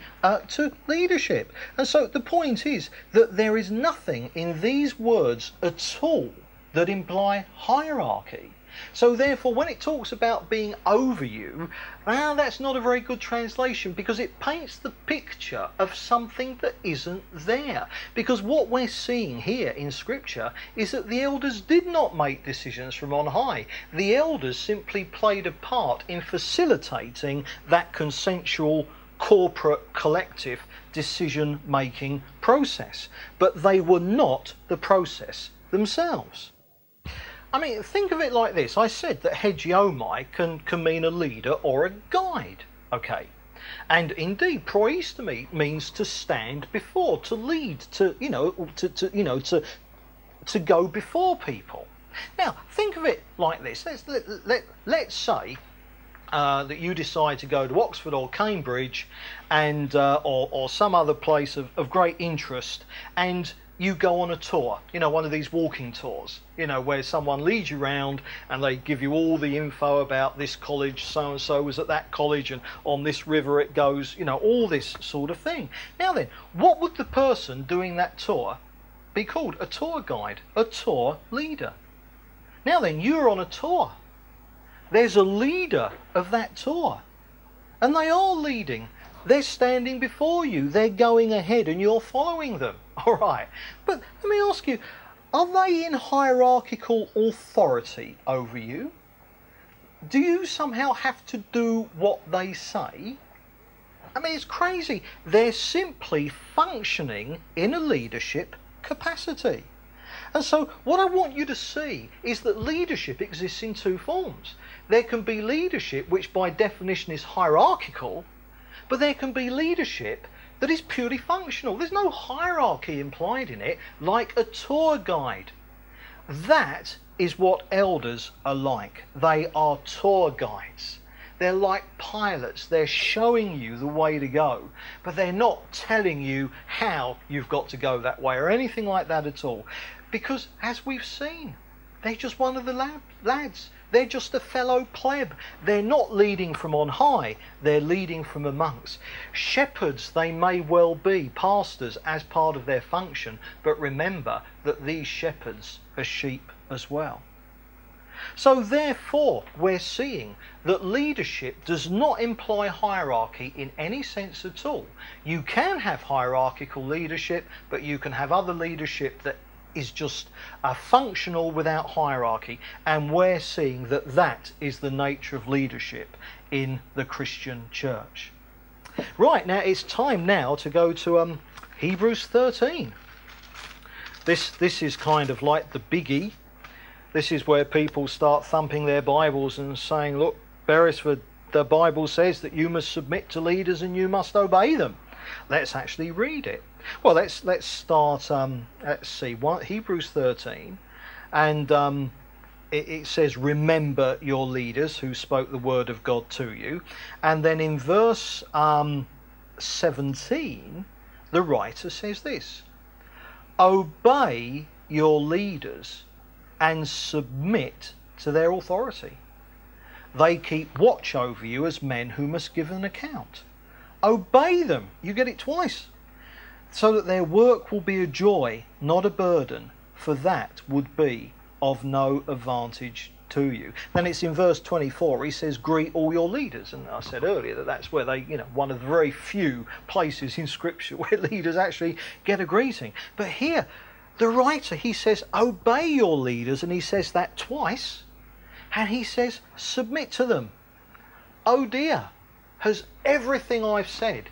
to leadership. And so the point is that there is nothing in these words at all that imply hierarchy. So therefore, when it talks about being over you, that's not a very good translation, because it paints the picture of something that isn't there. Because what we're seeing here in Scripture is that the elders did not make decisions from on high. The elders simply played a part in facilitating that consensual corporate collective decision-making process. But they were not the process themselves. I mean, think of it like this. I said that hegeomai can mean a leader or a guide, okay? And indeed, proistemi means to stand before, to lead, to go before people. Now, think of it like this. Let's say that you decide to go to Oxford or Cambridge, and or some other place of great interest, and you go on a tour, one of these walking tours, where someone leads you around and they give you all the info about this college, so-and-so was at that college, and on this river it goes, all this sort of thing. Now then, what would the person doing that tour be called? A tour guide, a tour leader. Now then, you're on a tour. There's a leader of that tour, and they are leading. They're standing before you, they're going ahead, and you're following them. All right. But let me ask you, are they in hierarchical authority over you? Do you somehow have to do what they say? I mean, it's crazy. They're simply functioning in a leadership capacity. And so what I want you to see is that leadership exists in two forms. There can be leadership which by definition is hierarchical, but there can be leadership that is purely functional. There's no hierarchy implied in it, like a tour guide. That is what elders are like. They are tour guides. They're like pilots. They're showing you the way to go, but they're not telling you how you've got to go that way or anything like that at all. Because as we've seen, they're just one of the lads. They're just a fellow pleb. They're not leading from on high. They're leading from amongst. Shepherds they may well be, pastors as part of their function, but remember that these shepherds are sheep as well. So therefore, we're seeing that leadership does not imply hierarchy in any sense at all. You can have hierarchical leadership, but you can have other leadership that is just functional without hierarchy, and we're seeing that that is the nature of leadership in the Christian church. Right, now it's time now to go to Hebrews 13. This is kind of like the biggie. This is where people start thumping their Bibles and saying, look, Beresford, the Bible says that you must submit to leaders and you must obey them. Let's actually read it. Well, let's start. Let's see. Hebrews 13, and it says, "Remember your leaders who spoke the word of God to you." And then in verse 17, the writer says this: "Obey your leaders and submit to their authority. They keep watch over you as men who must give an account. Obey them." You get it twice. "So that their work will be a joy, not a burden, for that would be of no advantage to you." Then it's in verse 24, he says, "Greet all your leaders." And I said earlier that that's where they, one of the very few places in Scripture where leaders actually get a greeting. But here, the writer, he says, "Obey your leaders," and he says that twice. And he says, "Submit to them." Oh dear, has everything I've said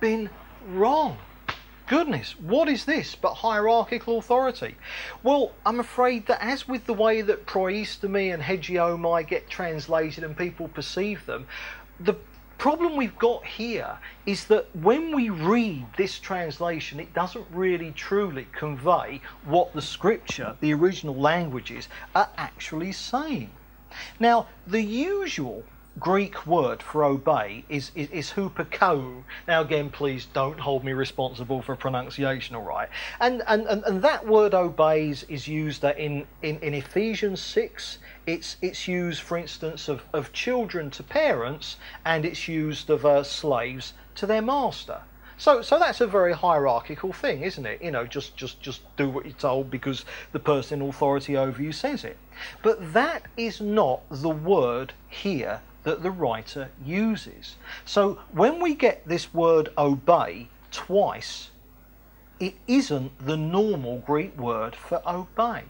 been wrong? Goodness, what is this but hierarchical authority? Well, I'm afraid that as with the way that proistemi and hegeomai get translated and people perceive them, the problem we've got here is that when we read this translation, it doesn't really truly convey what the scripture, the original languages, are actually saying. Now, the usual Greek word for obey is hupakō. Now again, please don't hold me responsible for pronunciation, all right? And that word obeys is used in Ephesians 6. It's used, for instance, of children to parents, and it's used of slaves to their master. So that's a very hierarchical thing, isn't it? You know, just do what you're told because the person in authority over you says it. But that is not the word here that the writer uses. So when we get this word obey twice, it isn't the normal Greek word for obey.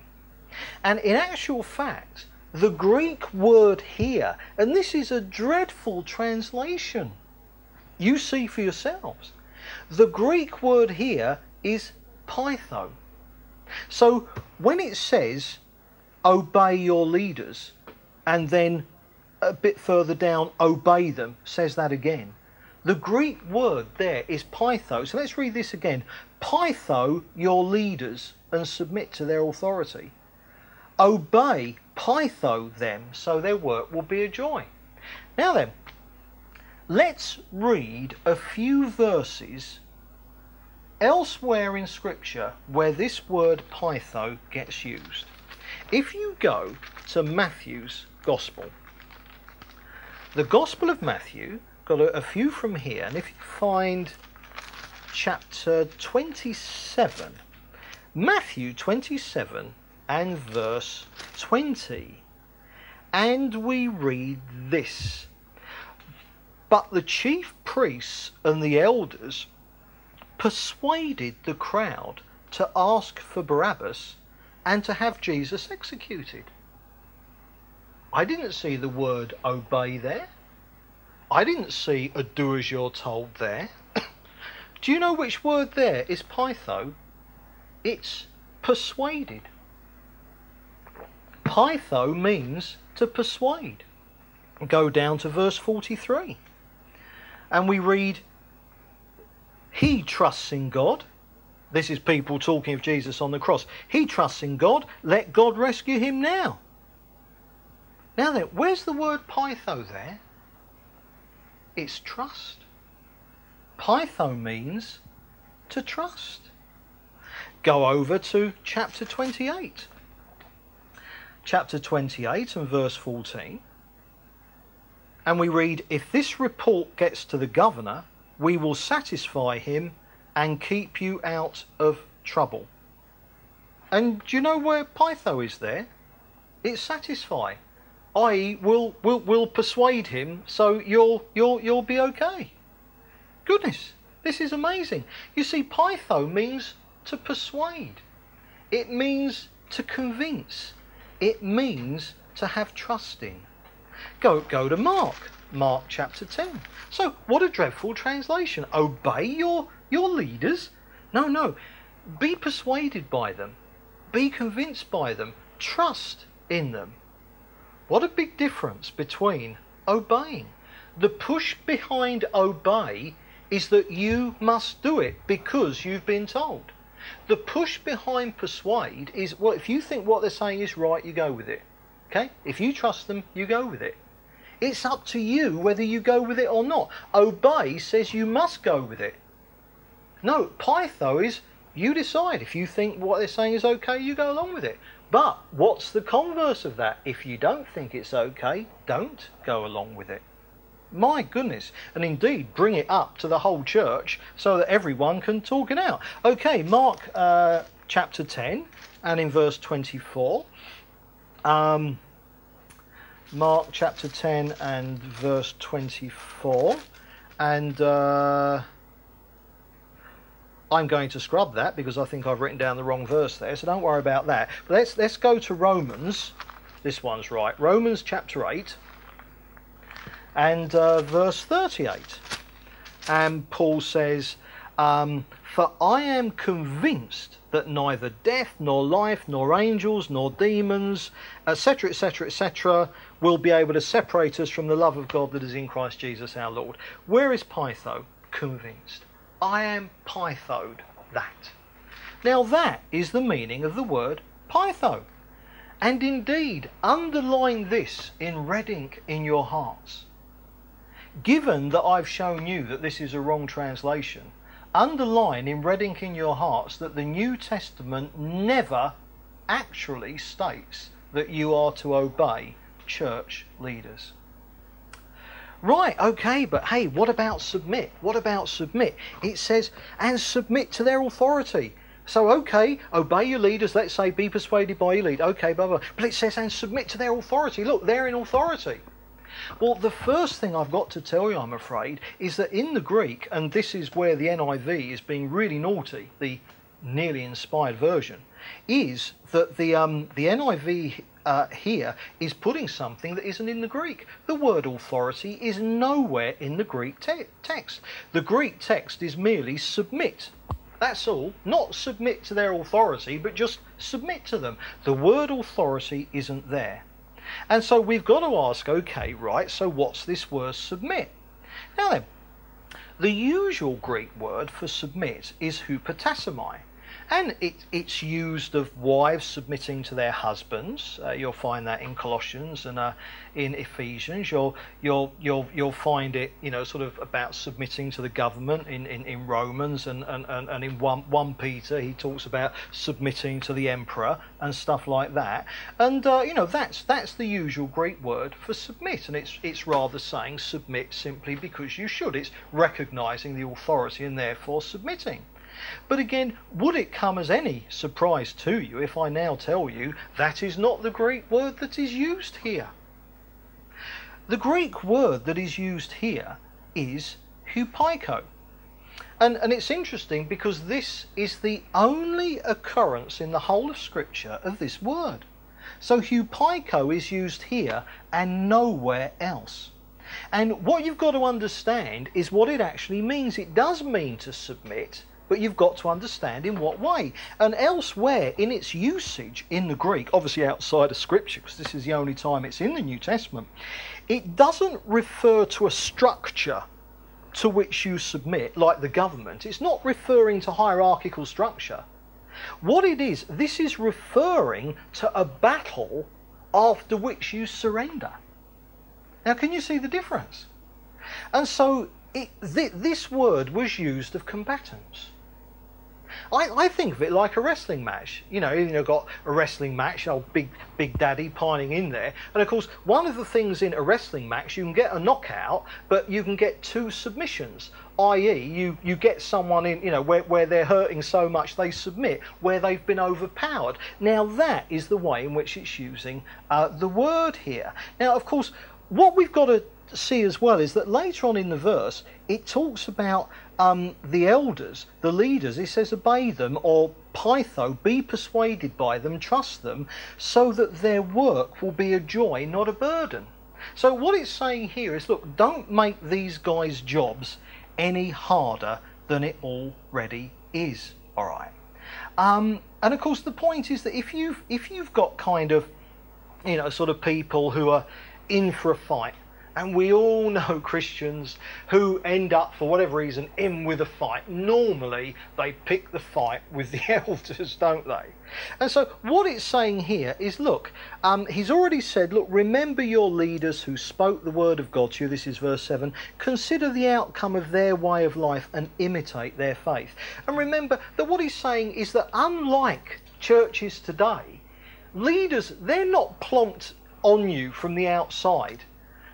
And in actual fact, the Greek word here, and this is a dreadful translation, you see for yourselves, the Greek word here is pytho. So when it says, obey your leaders, and then a bit further down, obey them, says that again. The Greek word there is pytho. So let's read this again. Pytho your leaders and submit to their authority. Obey pytho them so their work will be a joy. Now then, let's read a few verses elsewhere in Scripture where this word pytho gets used. If you go to Matthew's Gospel, the Gospel of Matthew, got a few from here, and if you find chapter 27, Matthew 27 and verse 20, and we read this. But the chief priests and the elders persuaded the crowd to ask for Barabbas and to have Jesus executed. I didn't see the word obey there. I didn't see a do as you're told there. Do you know which word there is pytho? It's persuaded. Pytho means to persuade. Go down to verse 43. And we read, he trusts in God. This is people talking of Jesus on the cross. He trusts in God. Let God rescue him now. Now then, where's the word pytho there? It's trust. Pytho means to trust. Go over to chapter 28. Chapter 28 and verse 14. And we read, if this report gets to the governor, we will satisfy him and keep you out of trouble. And do you know where pytho is there? It's satisfy. I will persuade him so you'll be okay. Goodness, this is amazing. You see, pytho means to persuade. It means to convince. It means to have trust in. Go to Mark chapter 10. So what a dreadful translation. Obey your leaders? No. Be persuaded by them. Be convinced by them. Trust in them. What a big difference between obeying. The push behind obey is that you must do it because you've been told. The push behind persuade is, well, if you think what they're saying is right, you go with it. Okay? If you trust them, you go with it. It's up to you whether you go with it or not. Obey says you must go with it. No, pytho is you decide. If you think what they're saying is okay, you go along with it. But what's the converse of that? If you don't think it's okay, don't go along with it. My goodness. And indeed, bring it up to the whole church so that everyone can talk it out. Okay, Mark chapter 10 and in verse 24. Mark chapter 10 and verse 24, and I'm going to scrub that because I think I've written down the wrong verse there, so don't worry about that. But let's go to Romans. This one's right. Romans chapter 8 and verse 38, and Paul says, for I am convinced that neither death, nor life, nor angels, nor demons, etc., etc., etc., will be able to separate us from the love of God that is in Christ Jesus our Lord. Where is Pytho? Convinced. I am Pythoed that. Now that is the meaning of the word Pytho. And indeed, underline this in red ink in your hearts. Given that I've shown you that this is a wrong translation, underline in red ink in your hearts that the New Testament never actually states that you are to obey church leaders. Right, okay, but hey, what about submit? What about submit? It says, and submit to their authority. So, okay, obey your leaders, let's say, be persuaded by your lead. Okay, blah, blah. But it says, and submit to their authority. Look, they're in authority. Well, the first thing I've got to tell you, I'm afraid, is that in the Greek, and this is where the NIV is being really naughty, the nearly inspired version, is that the NIV here is putting something that isn't in the Greek. The word authority is nowhere in the Greek text. The Greek text is merely submit. That's all. Not submit to their authority, but just submit to them. The word authority isn't there. And so we've got to ask, okay, right, so what's this word submit? Now then, the usual Greek word for submit is hupotassomai. And it's used of wives submitting to their husbands. You'll find that in Colossians and in Ephesians. You'll find it, you know, sort of about submitting to the government in Romans and in 1 Peter he talks about submitting to the emperor and stuff like that. And you know, that's the usual Greek word for submit, and it's rather saying submit simply because you should. It's recognizing the authority and therefore submitting. But again, would it come as any surprise to you if I now tell you that is not the Greek word that is used here? The Greek word that is used here is hupaiko. And it's interesting because this is the only occurrence in the whole of Scripture of this word. So hupaiko is used here and nowhere else. And what you've got to understand is what it actually means. It does mean to submit, but you've got to understand in what way. And elsewhere in its usage in the Greek, obviously outside of Scripture, because this is the only time it's in the New Testament, it doesn't refer to a structure to which you submit, like the government. It's not referring to hierarchical structure. What it is, this is referring to a battle after which you surrender. Now, can you see the difference? And so this word was used of combatants. I think of it like a wrestling match. You know, got a wrestling match, old Big Daddy pining in there. And of course, one of the things in a wrestling match, you can get a knockout, but you can get two submissions, i.e. you get someone in, you know, where they're hurting so much they submit, where they've been overpowered. Now that is the way in which it's using the word here. Now, of course, what we've got to see as well is that later on in the verse it talks about the elders, the leaders. It says obey them, or Pytho, be persuaded by them, trust them, so that their work will be a joy, not a burden. So what it's saying here is, look, don't make these guys' jobs any harder than it already is. All right. And of course the point is that if you've got kind of, you know, sort of people who are in for a fight. And we all know Christians who end up, for whatever reason, in with a fight. Normally, they pick the fight with the elders, don't they? And so what it's saying here is, look, he's already said, look, remember your leaders who spoke the word of God to you. This is verse 7. Consider the outcome of their way of life and imitate their faith. And remember that what he's saying is that unlike churches today, leaders, they're not plonked on you from the outside.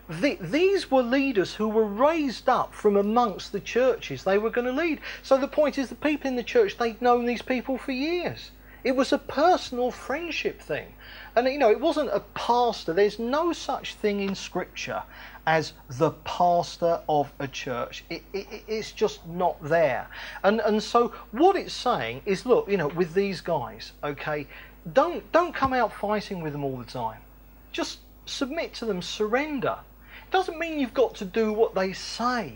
These were leaders who were raised up from amongst the churches they were going to lead. So the point is, the people in the church, they'd known these people for years. It was a personal friendship thing. And, you know, it wasn't a pastor. There's no such thing in Scripture as the pastor of a church. It's just not there. And so what it's saying is, look, you know, with these guys, okay, don't come out fighting with them all the time. Just submit to them, surrender. Doesn't mean you've got to do what they say,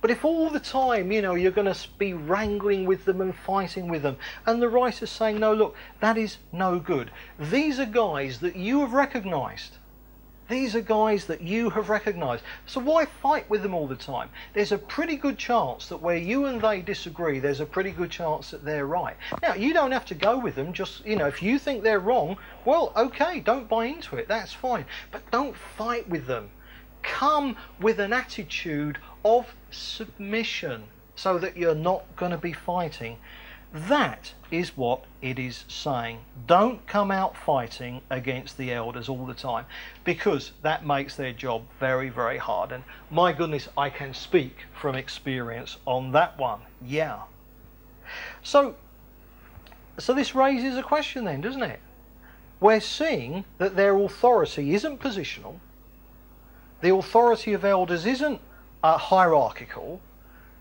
but if all the time, you know, you're going to be wrangling with them and fighting with them, and the writer's saying, no, look, that is no good. These are guys that you have recognized. These are guys that you have recognised. So why fight with them all the time? There's a pretty good chance that where you and they disagree, there's a pretty good chance that they're right. Now, you don't have to go with them. Just, you know, if you think they're wrong, well, okay, don't buy into it. That's fine. But don't fight with them. Come with an attitude of submission so that you're not going to be fighting. That is what it is saying. Don't come out fighting against the elders all the time, because that makes their job very, very hard. And my goodness, I can speak from experience on that one. Yeah. So this raises a question then, doesn't it? We're seeing that their authority isn't positional. The authority of elders isn't hierarchical.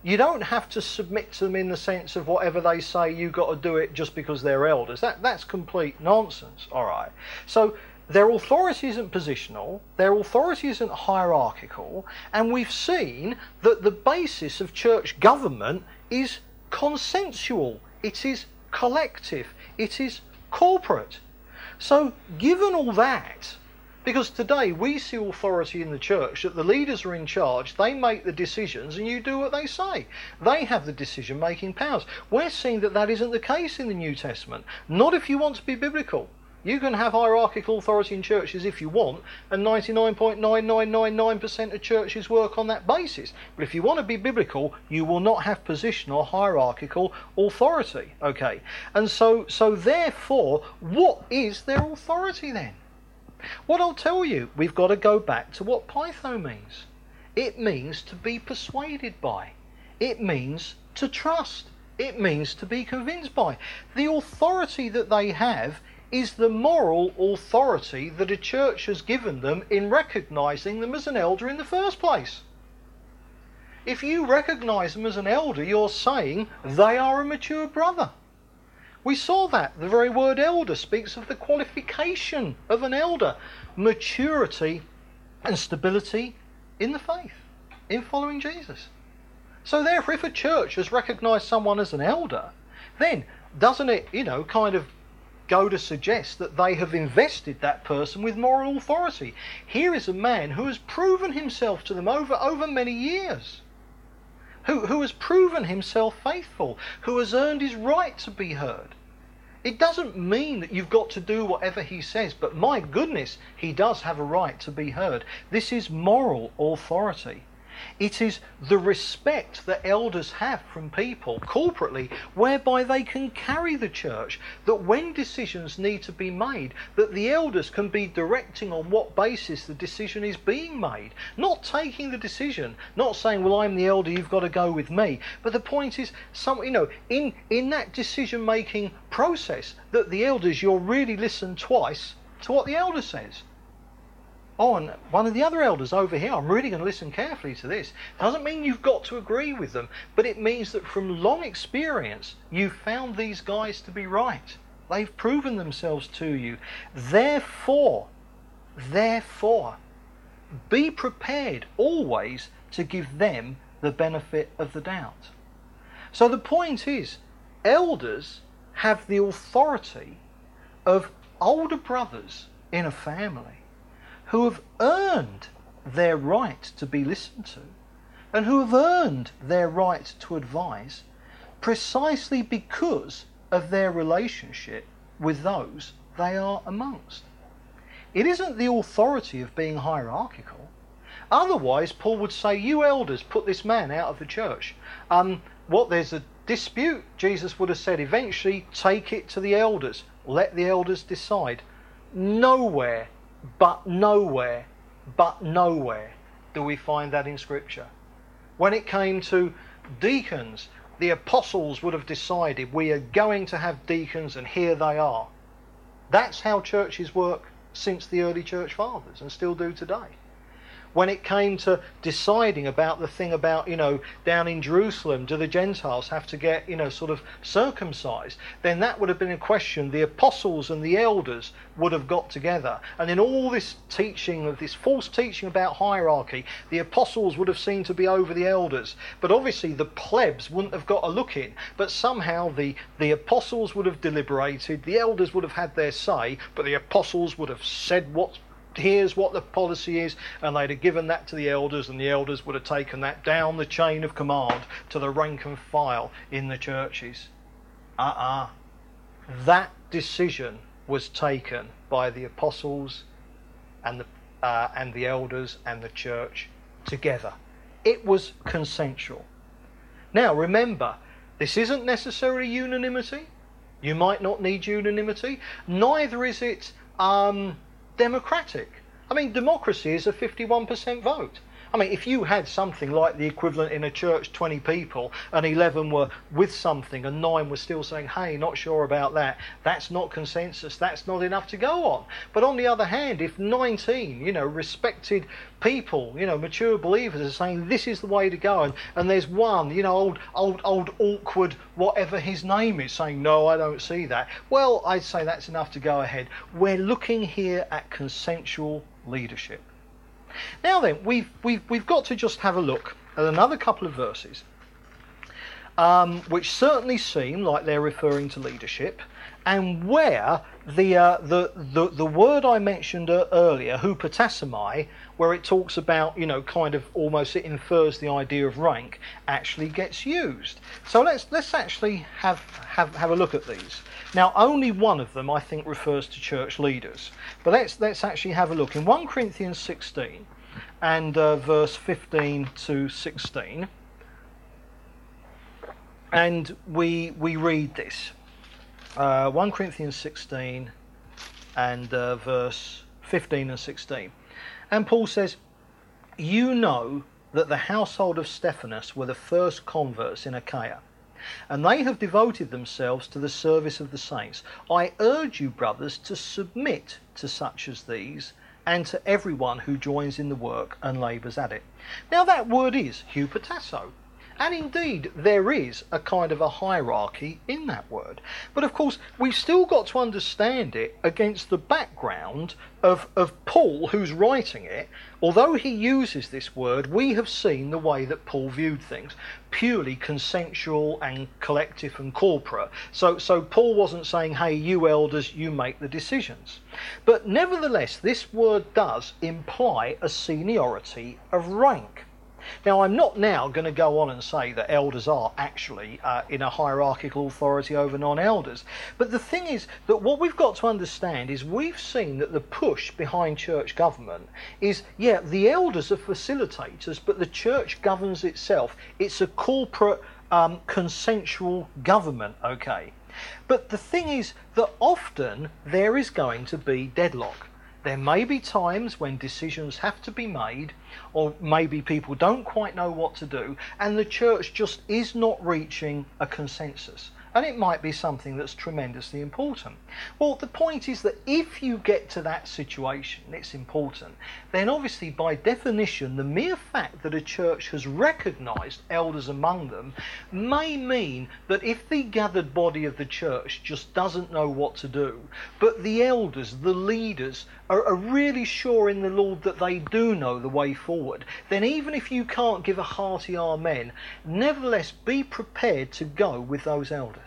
You don't have to submit to them in the sense of whatever they say, you've got to do it just because they're elders. That's complete nonsense, all right? So their authority isn't positional, their authority isn't hierarchical, and we've seen that the basis of church government is consensual, it is collective, it is corporate. So given all that, because today we see authority in the church, that the leaders are in charge, they make the decisions and you do what they say. They have the decision-making powers. We're seeing that that isn't the case in the New Testament. Not if you want to be biblical. You can have hierarchical authority in churches if you want, and 99.9999% of churches work on that basis. But if you want to be biblical, you will not have positional hierarchical authority. Okay. And so therefore, what is their authority then? What I'll tell you, we've got to go back to what pytho means. It means to be persuaded by. It means to trust. It means to be convinced by. The authority that they have is the moral authority that a church has given them in recognising them as an elder in the first place. If you recognise them as an elder, you're saying they are a mature brother. We saw that. The very word elder speaks of the qualification of an elder. Maturity and stability in the faith, in following Jesus. So therefore, if a church has recognised someone as an elder, then doesn't it, kind of go to suggest that they have invested that person with moral authority? Here is a man who has proven himself to them over many years. Who has proven himself faithful, who has earned his right to be heard. It doesn't mean that you've got to do whatever he says, but my goodness, he does have a right to be heard. This is moral authority. It is the respect that elders have from people corporately, whereby they can carry the church, that when decisions need to be made, that the elders can be directing on what basis the decision is being made, not taking the decision, not saying, well, I'm the elder, you've got to go with me. But the point is, in that decision-making process, that the elders, you'll really listen twice to what the elder says. Oh, and one of the other elders over here, I'm really going to listen carefully to this. Doesn't mean you've got to agree with them, but it means that from long experience, you've found these guys to be right. They've proven themselves to you. Therefore, be prepared always to give them the benefit of the doubt. So the point is, elders have the authority of older brothers in a family, who have earned their right to be listened to and who have earned their right to advise precisely because of their relationship with those they are amongst. It isn't the authority of being hierarchical. Otherwise, Paul would say, you elders, put this man out of the church. There's a dispute? Jesus would have said, eventually, take it to the elders. Let the elders decide. Nowhere do we find that in Scripture. When it came to deacons, the apostles would have decided, we are going to have deacons, and here they are. That's how churches work since the early church fathers, and still do today. When it came to deciding about the thing about, down in Jerusalem, do the Gentiles have to get, circumcised? Then that would have been a question the apostles and the elders would have got together. And in all this teaching, of this false teaching about hierarchy, the apostles would have seemed to be over the elders. But obviously the plebs wouldn't have got a look in. But somehow the apostles would have deliberated, the elders would have had their say, but the apostles would have said what's here's what the policy is, and they'd have given that to the elders, and the elders would have taken that down the chain of command to the rank and file in the churches. That decision was taken by the apostles and the elders and the church together. It was consensual. Now remember, this isn't necessarily unanimity. You might not need unanimity. Neither is it democratic. I mean, democracy is a 51% vote. I mean, if you had something like the equivalent in a church, 20 people, and 11 were with something and 9 were still saying, hey, not sure about that, that's not consensus, that's not enough to go on. But on the other hand, if 19, respected people, mature believers are saying this is the way to go, and there's one, old awkward whatever his name is saying, no, I don't see that, well, I'd say that's enough to go ahead. We're looking here at consensual leadership. Now then, we've got to just have a look at another couple of verses, which certainly seem like they're referring to leadership, and where the word I mentioned earlier, hupotasomai, where it talks about, kind of almost it infers the idea of rank, actually gets used. So let's actually have a look at these. Now, only one of them, I think, refers to church leaders. But let's actually have a look. In 1 Corinthians 16 and verse 15 to 16, and we read this. 1 Corinthians 16 and verse 15 and 16. And Paul says, you know that the household of Stephanas were the first converts in Achaia, and they have devoted themselves to the service of the saints. I urge you, brothers, to submit to such as these, and to everyone who joins in the work and labours at it. Now that word is hupotasso, and indeed there is a kind of a hierarchy in that word. But of course we've still got to understand it against the background of Paul, who's writing it. Although he uses this word, we have seen the way that Paul viewed things, purely consensual and collective and corporate. So Paul wasn't saying, hey, you elders, you make the decisions. But nevertheless, this word does imply a seniority of rank. Now, I'm not now going to go on and say that elders are actually in a hierarchical authority over non-elders. But the thing is that what we've got to understand is we've seen that the push behind church government is, the elders are facilitators, but the church governs itself. It's a corporate, consensual government, okay? But the thing is that often there is going to be deadlock. There may be times when decisions have to be made, or maybe people don't quite know what to do, and the church just is not reaching a consensus. And it might be something that's tremendously important. Well, the point is that if you get to that situation, it's important, then obviously by definition, the mere fact that a church has recognised elders among them may mean that if the gathered body of the church just doesn't know what to do, but the elders, the leaders, are really sure in the Lord that they do know the way forward, then even if you can't give a hearty amen, nevertheless be prepared to go with those elders.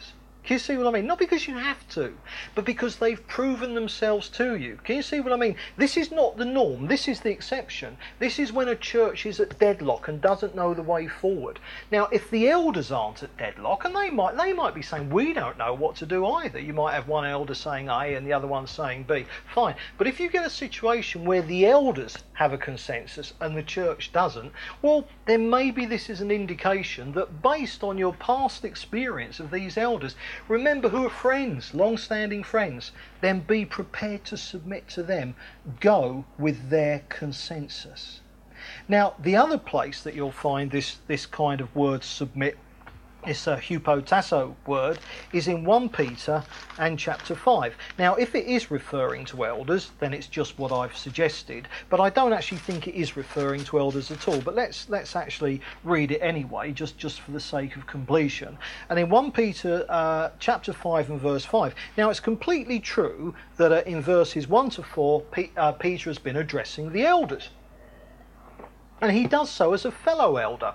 Can you see what I mean? Not because you have to, but because they've proven themselves to you. Can you see what I mean? This is not the norm. This is the exception. This is when a church is at deadlock and doesn't know the way forward. Now, if the elders aren't at deadlock, and they might be saying, we don't know what to do either. You might have one elder saying A and the other one saying B. Fine. But if you get a situation where the elders have a consensus and the church doesn't, well, then maybe this is an indication that based on your past experience of these elders, remember who are friends, long-standing friends, then be prepared to submit to them. Go with their consensus. Now, the other place that you'll find this kind of word submit, this hupotasso word, is in 1 Peter and chapter 5. Now, if it is referring to elders, then it's just what I've suggested, but I don't actually think it is referring to elders at all. But let's actually read it anyway, just for the sake of completion. And in 1 Peter chapter 5 and verse 5, now it's completely true that in verses 1 to 4, Peter has been addressing the elders. And he does so as a fellow elder.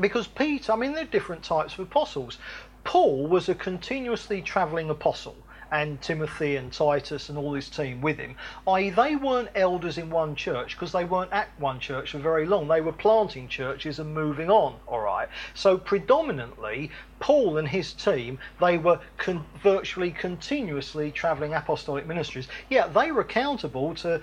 Because Peter, there are different types of apostles. Paul was a continuously travelling apostle, and Timothy and Titus and all his team with him, i.e. they weren't elders in one church because they weren't at one church for very long. They were planting churches and moving on, all right? So predominantly, Paul and his team, they were virtually continuously travelling apostolic ministries. Yeah, they were accountable to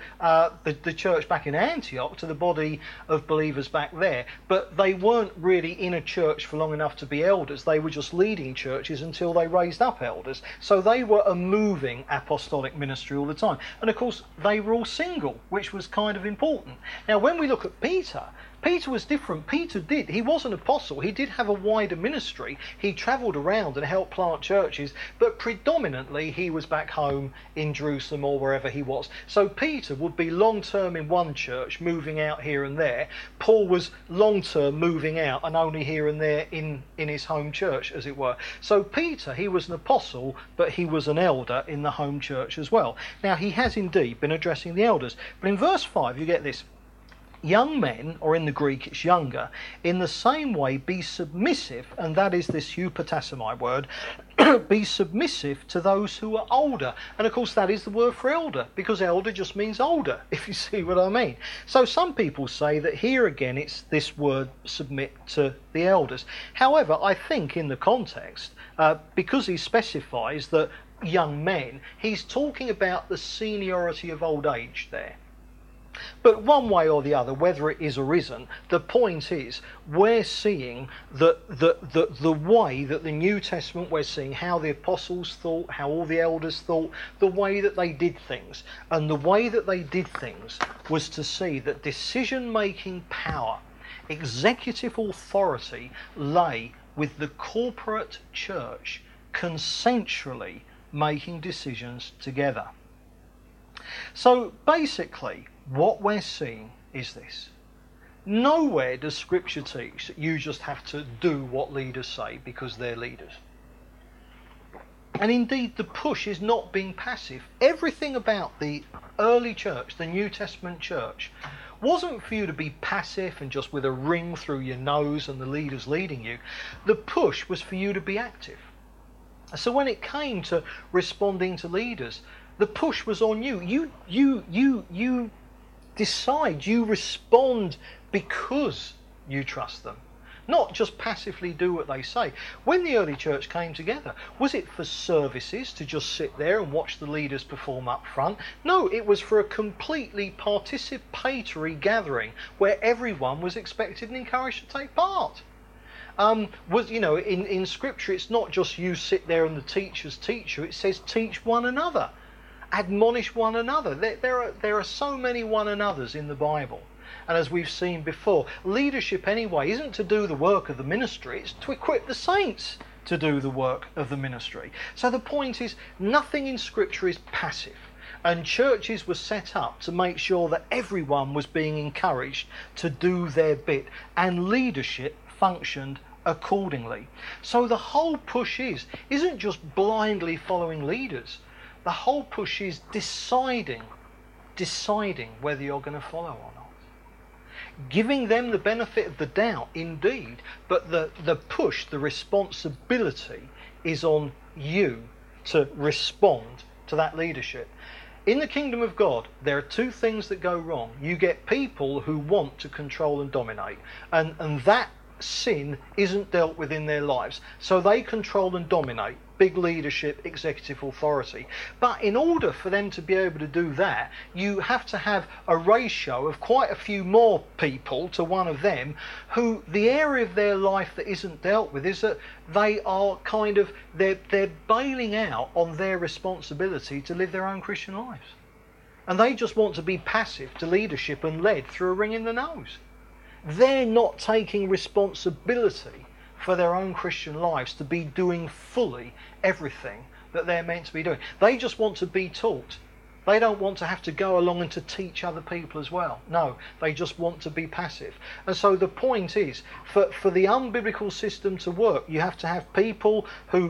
the church back in Antioch, to the body of believers back there, but they weren't really in a church for long enough to be elders. They were just leading churches until they raised up elders. So they were a moving apostolic ministry all the time. And of course, they were all single, which was kind of important. Now, when we look at Peter, Peter was different. He was an apostle. He did have a wider ministry. He travelled around and helped plant churches, but predominantly he was back home in Jerusalem or wherever he was. So Peter would be long-term in one church, moving out here and there. Paul was long-term moving out and only here and there in his home church, as it were. So Peter, he was an apostle, but he was an elder in the home church as well. Now, he has indeed been addressing the elders. But in verse 5, you get this. Young men, or in the Greek it's younger, in the same way be submissive, and that is this eupotasomai word, be submissive to those who are older. And of course that is the word for elder, because elder just means older, if you see what I mean. So some people say that here again it's this word submit to the elders. However, I think in the context, because he specifies that young men, he's talking about the seniority of old age there. But one way or the other, whether it is or isn't, the point is we're seeing the way that the New Testament, we're seeing how the apostles thought, how all the elders thought, the way that they did things. And the way that they did things was to see that decision-making power, executive authority, lay with the corporate church consensually making decisions together. So basically, what we're seeing is this. Nowhere does Scripture teach that you just have to do what leaders say because they're leaders. And indeed, the push is not being passive. Everything about the early church, the New Testament church, wasn't for you to be passive and just with a ring through your nose and the leaders leading you. The push was for you to be active. So when it came to responding to leaders, the push was on you. You decide, you respond because you trust them, not just passively do what they say. When the early church came together, was it for services to just sit there and watch the leaders perform up front? No, it was for a completely participatory gathering where everyone was expected and encouraged to take part. In Scripture, it's not just you sit there and the teachers teach you. It says teach one another. Admonish one another. There are so many one another's in the Bible. And as we've seen before, leadership anyway isn't to do the work of the ministry, it's to equip the saints to do the work of the ministry. So the point is, nothing in Scripture is passive. And churches were set up to make sure that everyone was being encouraged to do their bit. And leadership functioned accordingly. So the whole push isn't just blindly following leaders. The whole push is deciding whether you're going to follow or not. Giving them the benefit of the doubt, indeed, but the push, the responsibility is on you to respond to that leadership. In the kingdom of God, there are two things that go wrong. You get people who want to control and dominate, and that sin isn't dealt with in their lives. So they control and dominate. Big leadership, executive authority. But in order for them to be able to do that, you have to have a ratio of quite a few more people to one of them, who the area of their life that isn't dealt with is that they are kind of, they're bailing out on their responsibility to live their own Christian lives. And they just want to be passive to leadership and led through a ring in the nose. They're not taking responsibility for their own Christian lives to be doing fully everything that they're meant to be doing. They just want to be taught. They don't want to have to go along and to teach other people as well. No, they just want to be passive. And so the point is, for the unbiblical system to work, you have to have people who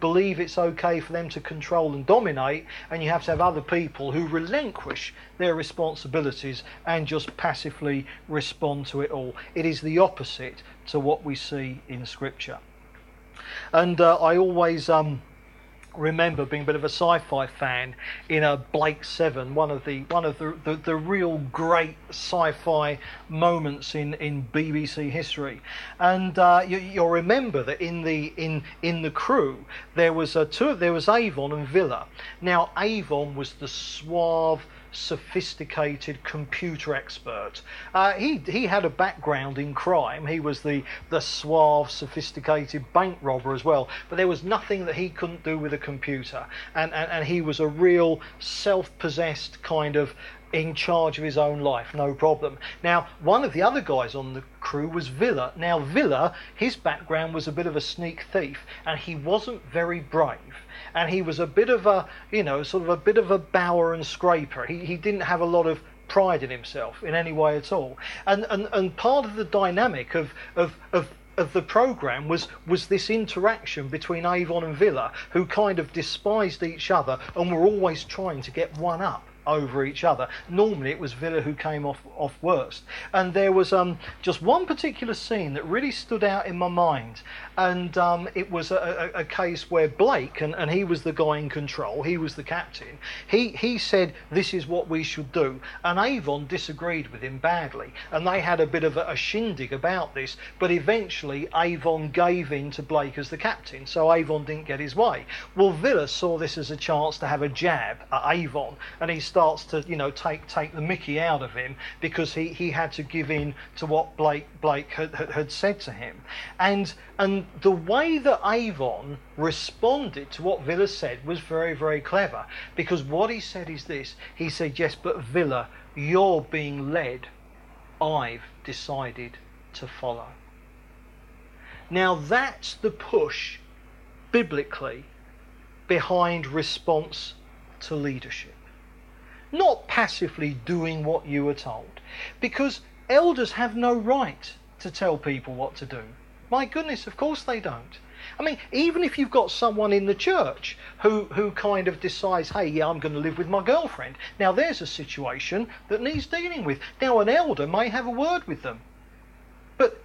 believe it's okay for them to control and dominate, and you have to have other people who relinquish their responsibilities and just passively respond to it all. It is the opposite to what we see in Scripture. And I always remember being a bit of a sci-fi fan in a Blake Seven, one of the real great sci-fi moments in BBC history. And you'll remember that in the crew there was Avon and Villa. Now Avon was the suave, sophisticated computer expert. He had a background in crime. He was the suave, sophisticated bank robber as well. But there was nothing that he couldn't do with a computer. And he was a real self-possessed kind of in charge of his own life, no problem. Now, one of the other guys on the crew was Villa. Now, Villa, his background was a bit of a sneak thief, and he wasn't very brave. And he was a bit of a, bower and scraper. He didn't have a lot of pride in himself in any way at all. And part of the dynamic of the programme was this interaction between Avon and Villa, who kind of despised each other and were always trying to get one up over each other. Normally it was Villa who came off worst. And there was just one particular scene that really stood out in my mind, and it was a case where Blake, and he was the guy in control, he was the captain, he said this is what we should do, and Avon disagreed with him badly, and they had a bit of a shindig about this, but eventually Avon gave in to Blake as the captain, so Avon didn't get his way. Well, Villa saw this as a chance to have a jab at Avon, and he starts to take the mickey out of him because he had to give in to what Blake had said to him, and the way that Avon responded to what Villa said was very, very clever, because what he said is this. He said, yes, but Villa, you're being led. I've decided to follow. Now that's the push biblically behind response to leadership. Not passively doing what you are told, because elders have no right to tell people what to do. My goodness, of course they don't. I mean, even if you've got someone in the church who kind of decides, hey, yeah, I'm going to live with my girlfriend. Now, there's a situation that needs dealing with. Now, an elder may have a word with them, but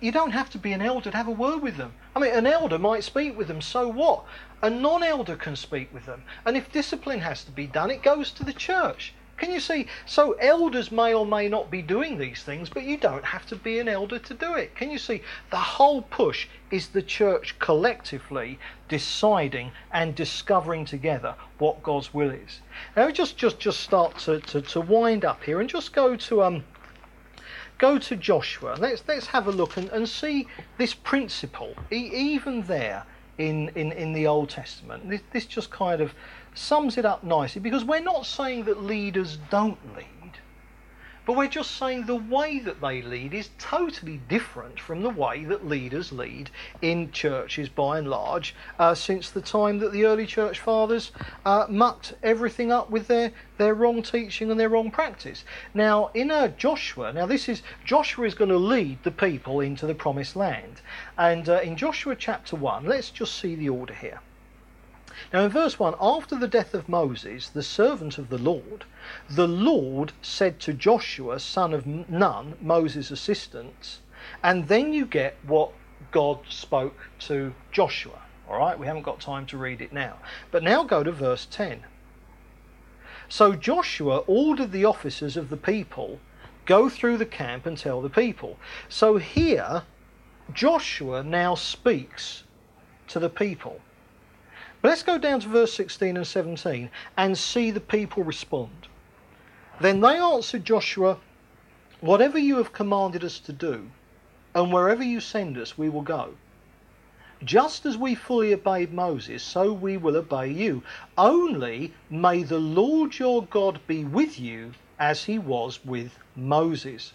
you don't have to be an elder to have a word with them. I mean, an elder might speak with them, so what? A non-elder can speak with them. And if discipline has to be done, it goes to the church. Can you see? So elders may or may not be doing these things, but you don't have to be an elder to do it. Can you see? The whole push is the church collectively deciding and discovering together what God's will is. Now just start to wind up here and just go to Joshua. Let's have a look and see this principle, even there in the Old Testament. This just kind of sums it up nicely, because we're not saying that leaders don't lead, but we're just saying the way that they lead is totally different from the way that leaders lead in churches by and large since the time that the early church fathers mucked everything up with their wrong teaching and their wrong practice. Now, in Joshua, Joshua is going to lead the people into the promised land. And in Joshua chapter 1, let's just see the order here. Now, in verse 1, after the death of Moses, the servant of the Lord said to Joshua, son of Nun, Moses' assistant, and then you get what God spoke to Joshua. All right, we haven't got time to read it now. But now go to verse 10. So Joshua ordered the officers of the people, go through the camp and tell the people. So here, Joshua now speaks to the people. But let's go down to verse 16 and 17 and see the people respond. Then they answered Joshua, whatever you have commanded us to do, and wherever you send us, we will go. Just as we fully obeyed Moses, so we will obey you. Only may the Lord your God be with you as he was with Moses.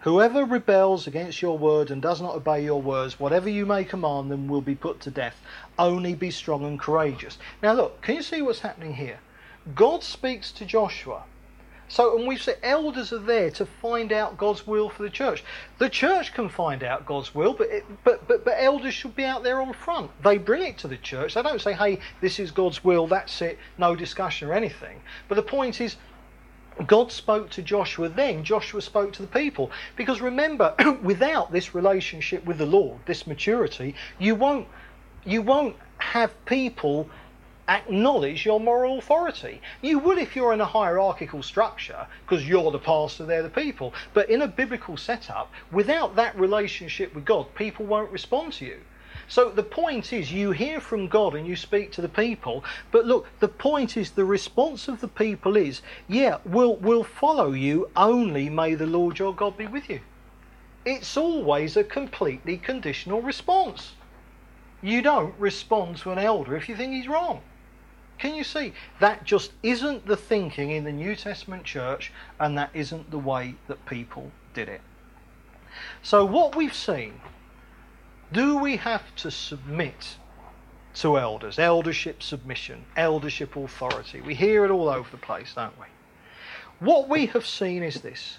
Whoever rebels against your word and does not obey your words, whatever you may command them, will be put to death. Only be strong and courageous. Now look, can you see what's happening here? God speaks to Joshua. So, and we've said elders are there to find out God's will for the church. The church can find out God's will, but elders should be out there on front. They bring it to the church. They don't say, hey, this is God's will, that's it, no discussion or anything. But the point is, God spoke to Joshua, then Joshua spoke to the people. Because remember, without this relationship with the Lord, this maturity, you won't You won't have people acknowledge your moral authority. You would if you're in a hierarchical structure, because you're the pastor, they're the people. But in a biblical setup, without that relationship with God, people won't respond to you. So the point is, you hear from God and you speak to the people, but look, the point is, the response of the people is, yeah, we'll follow you, only may the Lord your God be with you. It's always a completely conditional response. You don't respond to an elder if you think he's wrong. Can you see? That just isn't the thinking in the New Testament church, and that isn't the way that people did it. So what we've seen, do we have to submit to elders? Eldership submission, eldership authority. We hear it all over the place, don't we? What we have seen is this.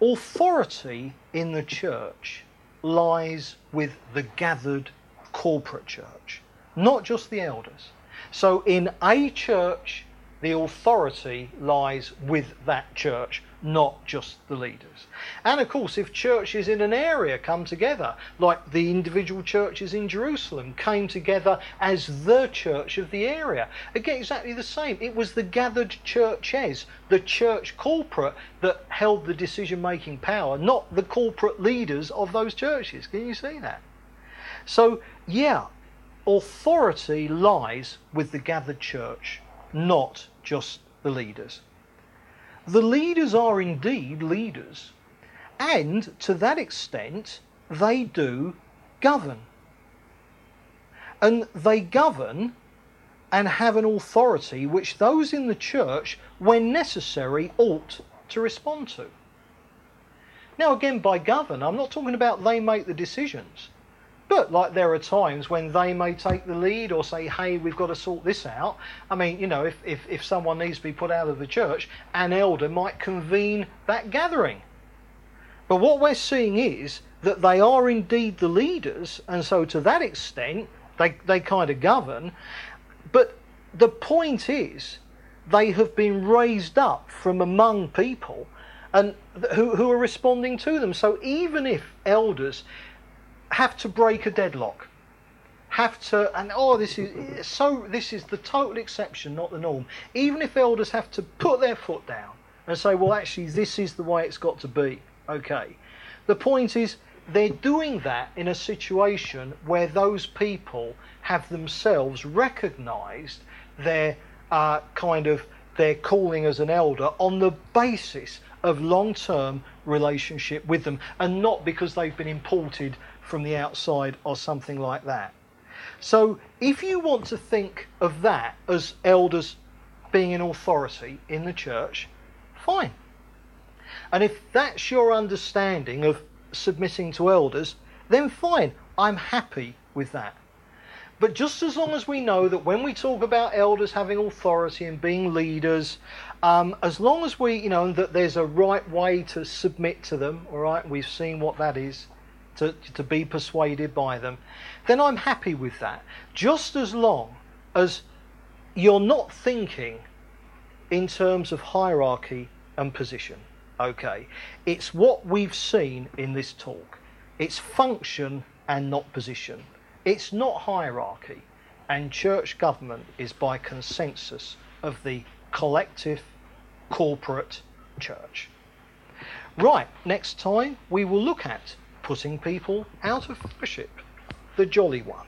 Authority in the church lies with the gathered corporate church, not just the elders. So in a church, the authority lies with that church, not just the leaders. And of course, if churches in an area come together, like the individual churches in Jerusalem came together as the church of the area, again, exactly the same. It was the gathered churches, the church corporate, that held the decision-making power, not the corporate leaders of those churches. Can you see that? So, yeah, authority lies with the gathered church, not just the leaders. The leaders are indeed leaders, and to that extent they do govern. And they govern and have an authority which those in the church, when necessary, ought to respond to. Now again, by govern, I'm not talking about they make the decisions, but like there are times when they may take the lead or say, hey, we've got to sort this out. I mean, you know, if someone needs to be put out of the church, an elder might convene that gathering. But what we're seeing is that they are indeed the leaders, and so to that extent, they kind of govern. But the point is, they have been raised up from among people and who are responding to them. So even if elders have to break a deadlock, this is the total exception, not the norm. Even if elders have to put their foot down and say, well, actually, this is the way it's got to be, okay. The point is, they're doing that in a situation where those people have themselves recognised their their calling as an elder on the basis of long-term relationship with them, and not because they've been imported from the outside or something like that. So if you want to think of that as elders being an authority in the church, fine. And if that's your understanding of submitting to elders, then fine, I'm happy with that. But just as long as we know that when we talk about elders having authority and being leaders, as long as we, you know, that there's a right way to submit to them, all right, we've seen what that is, to be persuaded by them, then I'm happy with that. Just as long as you're not thinking in terms of hierarchy and position, okay? It's what we've seen in this talk. It's function and not position. It's not hierarchy, and church government is by consensus of the collective corporate church. Right, next time we will look at putting people out of worship, the jolly one.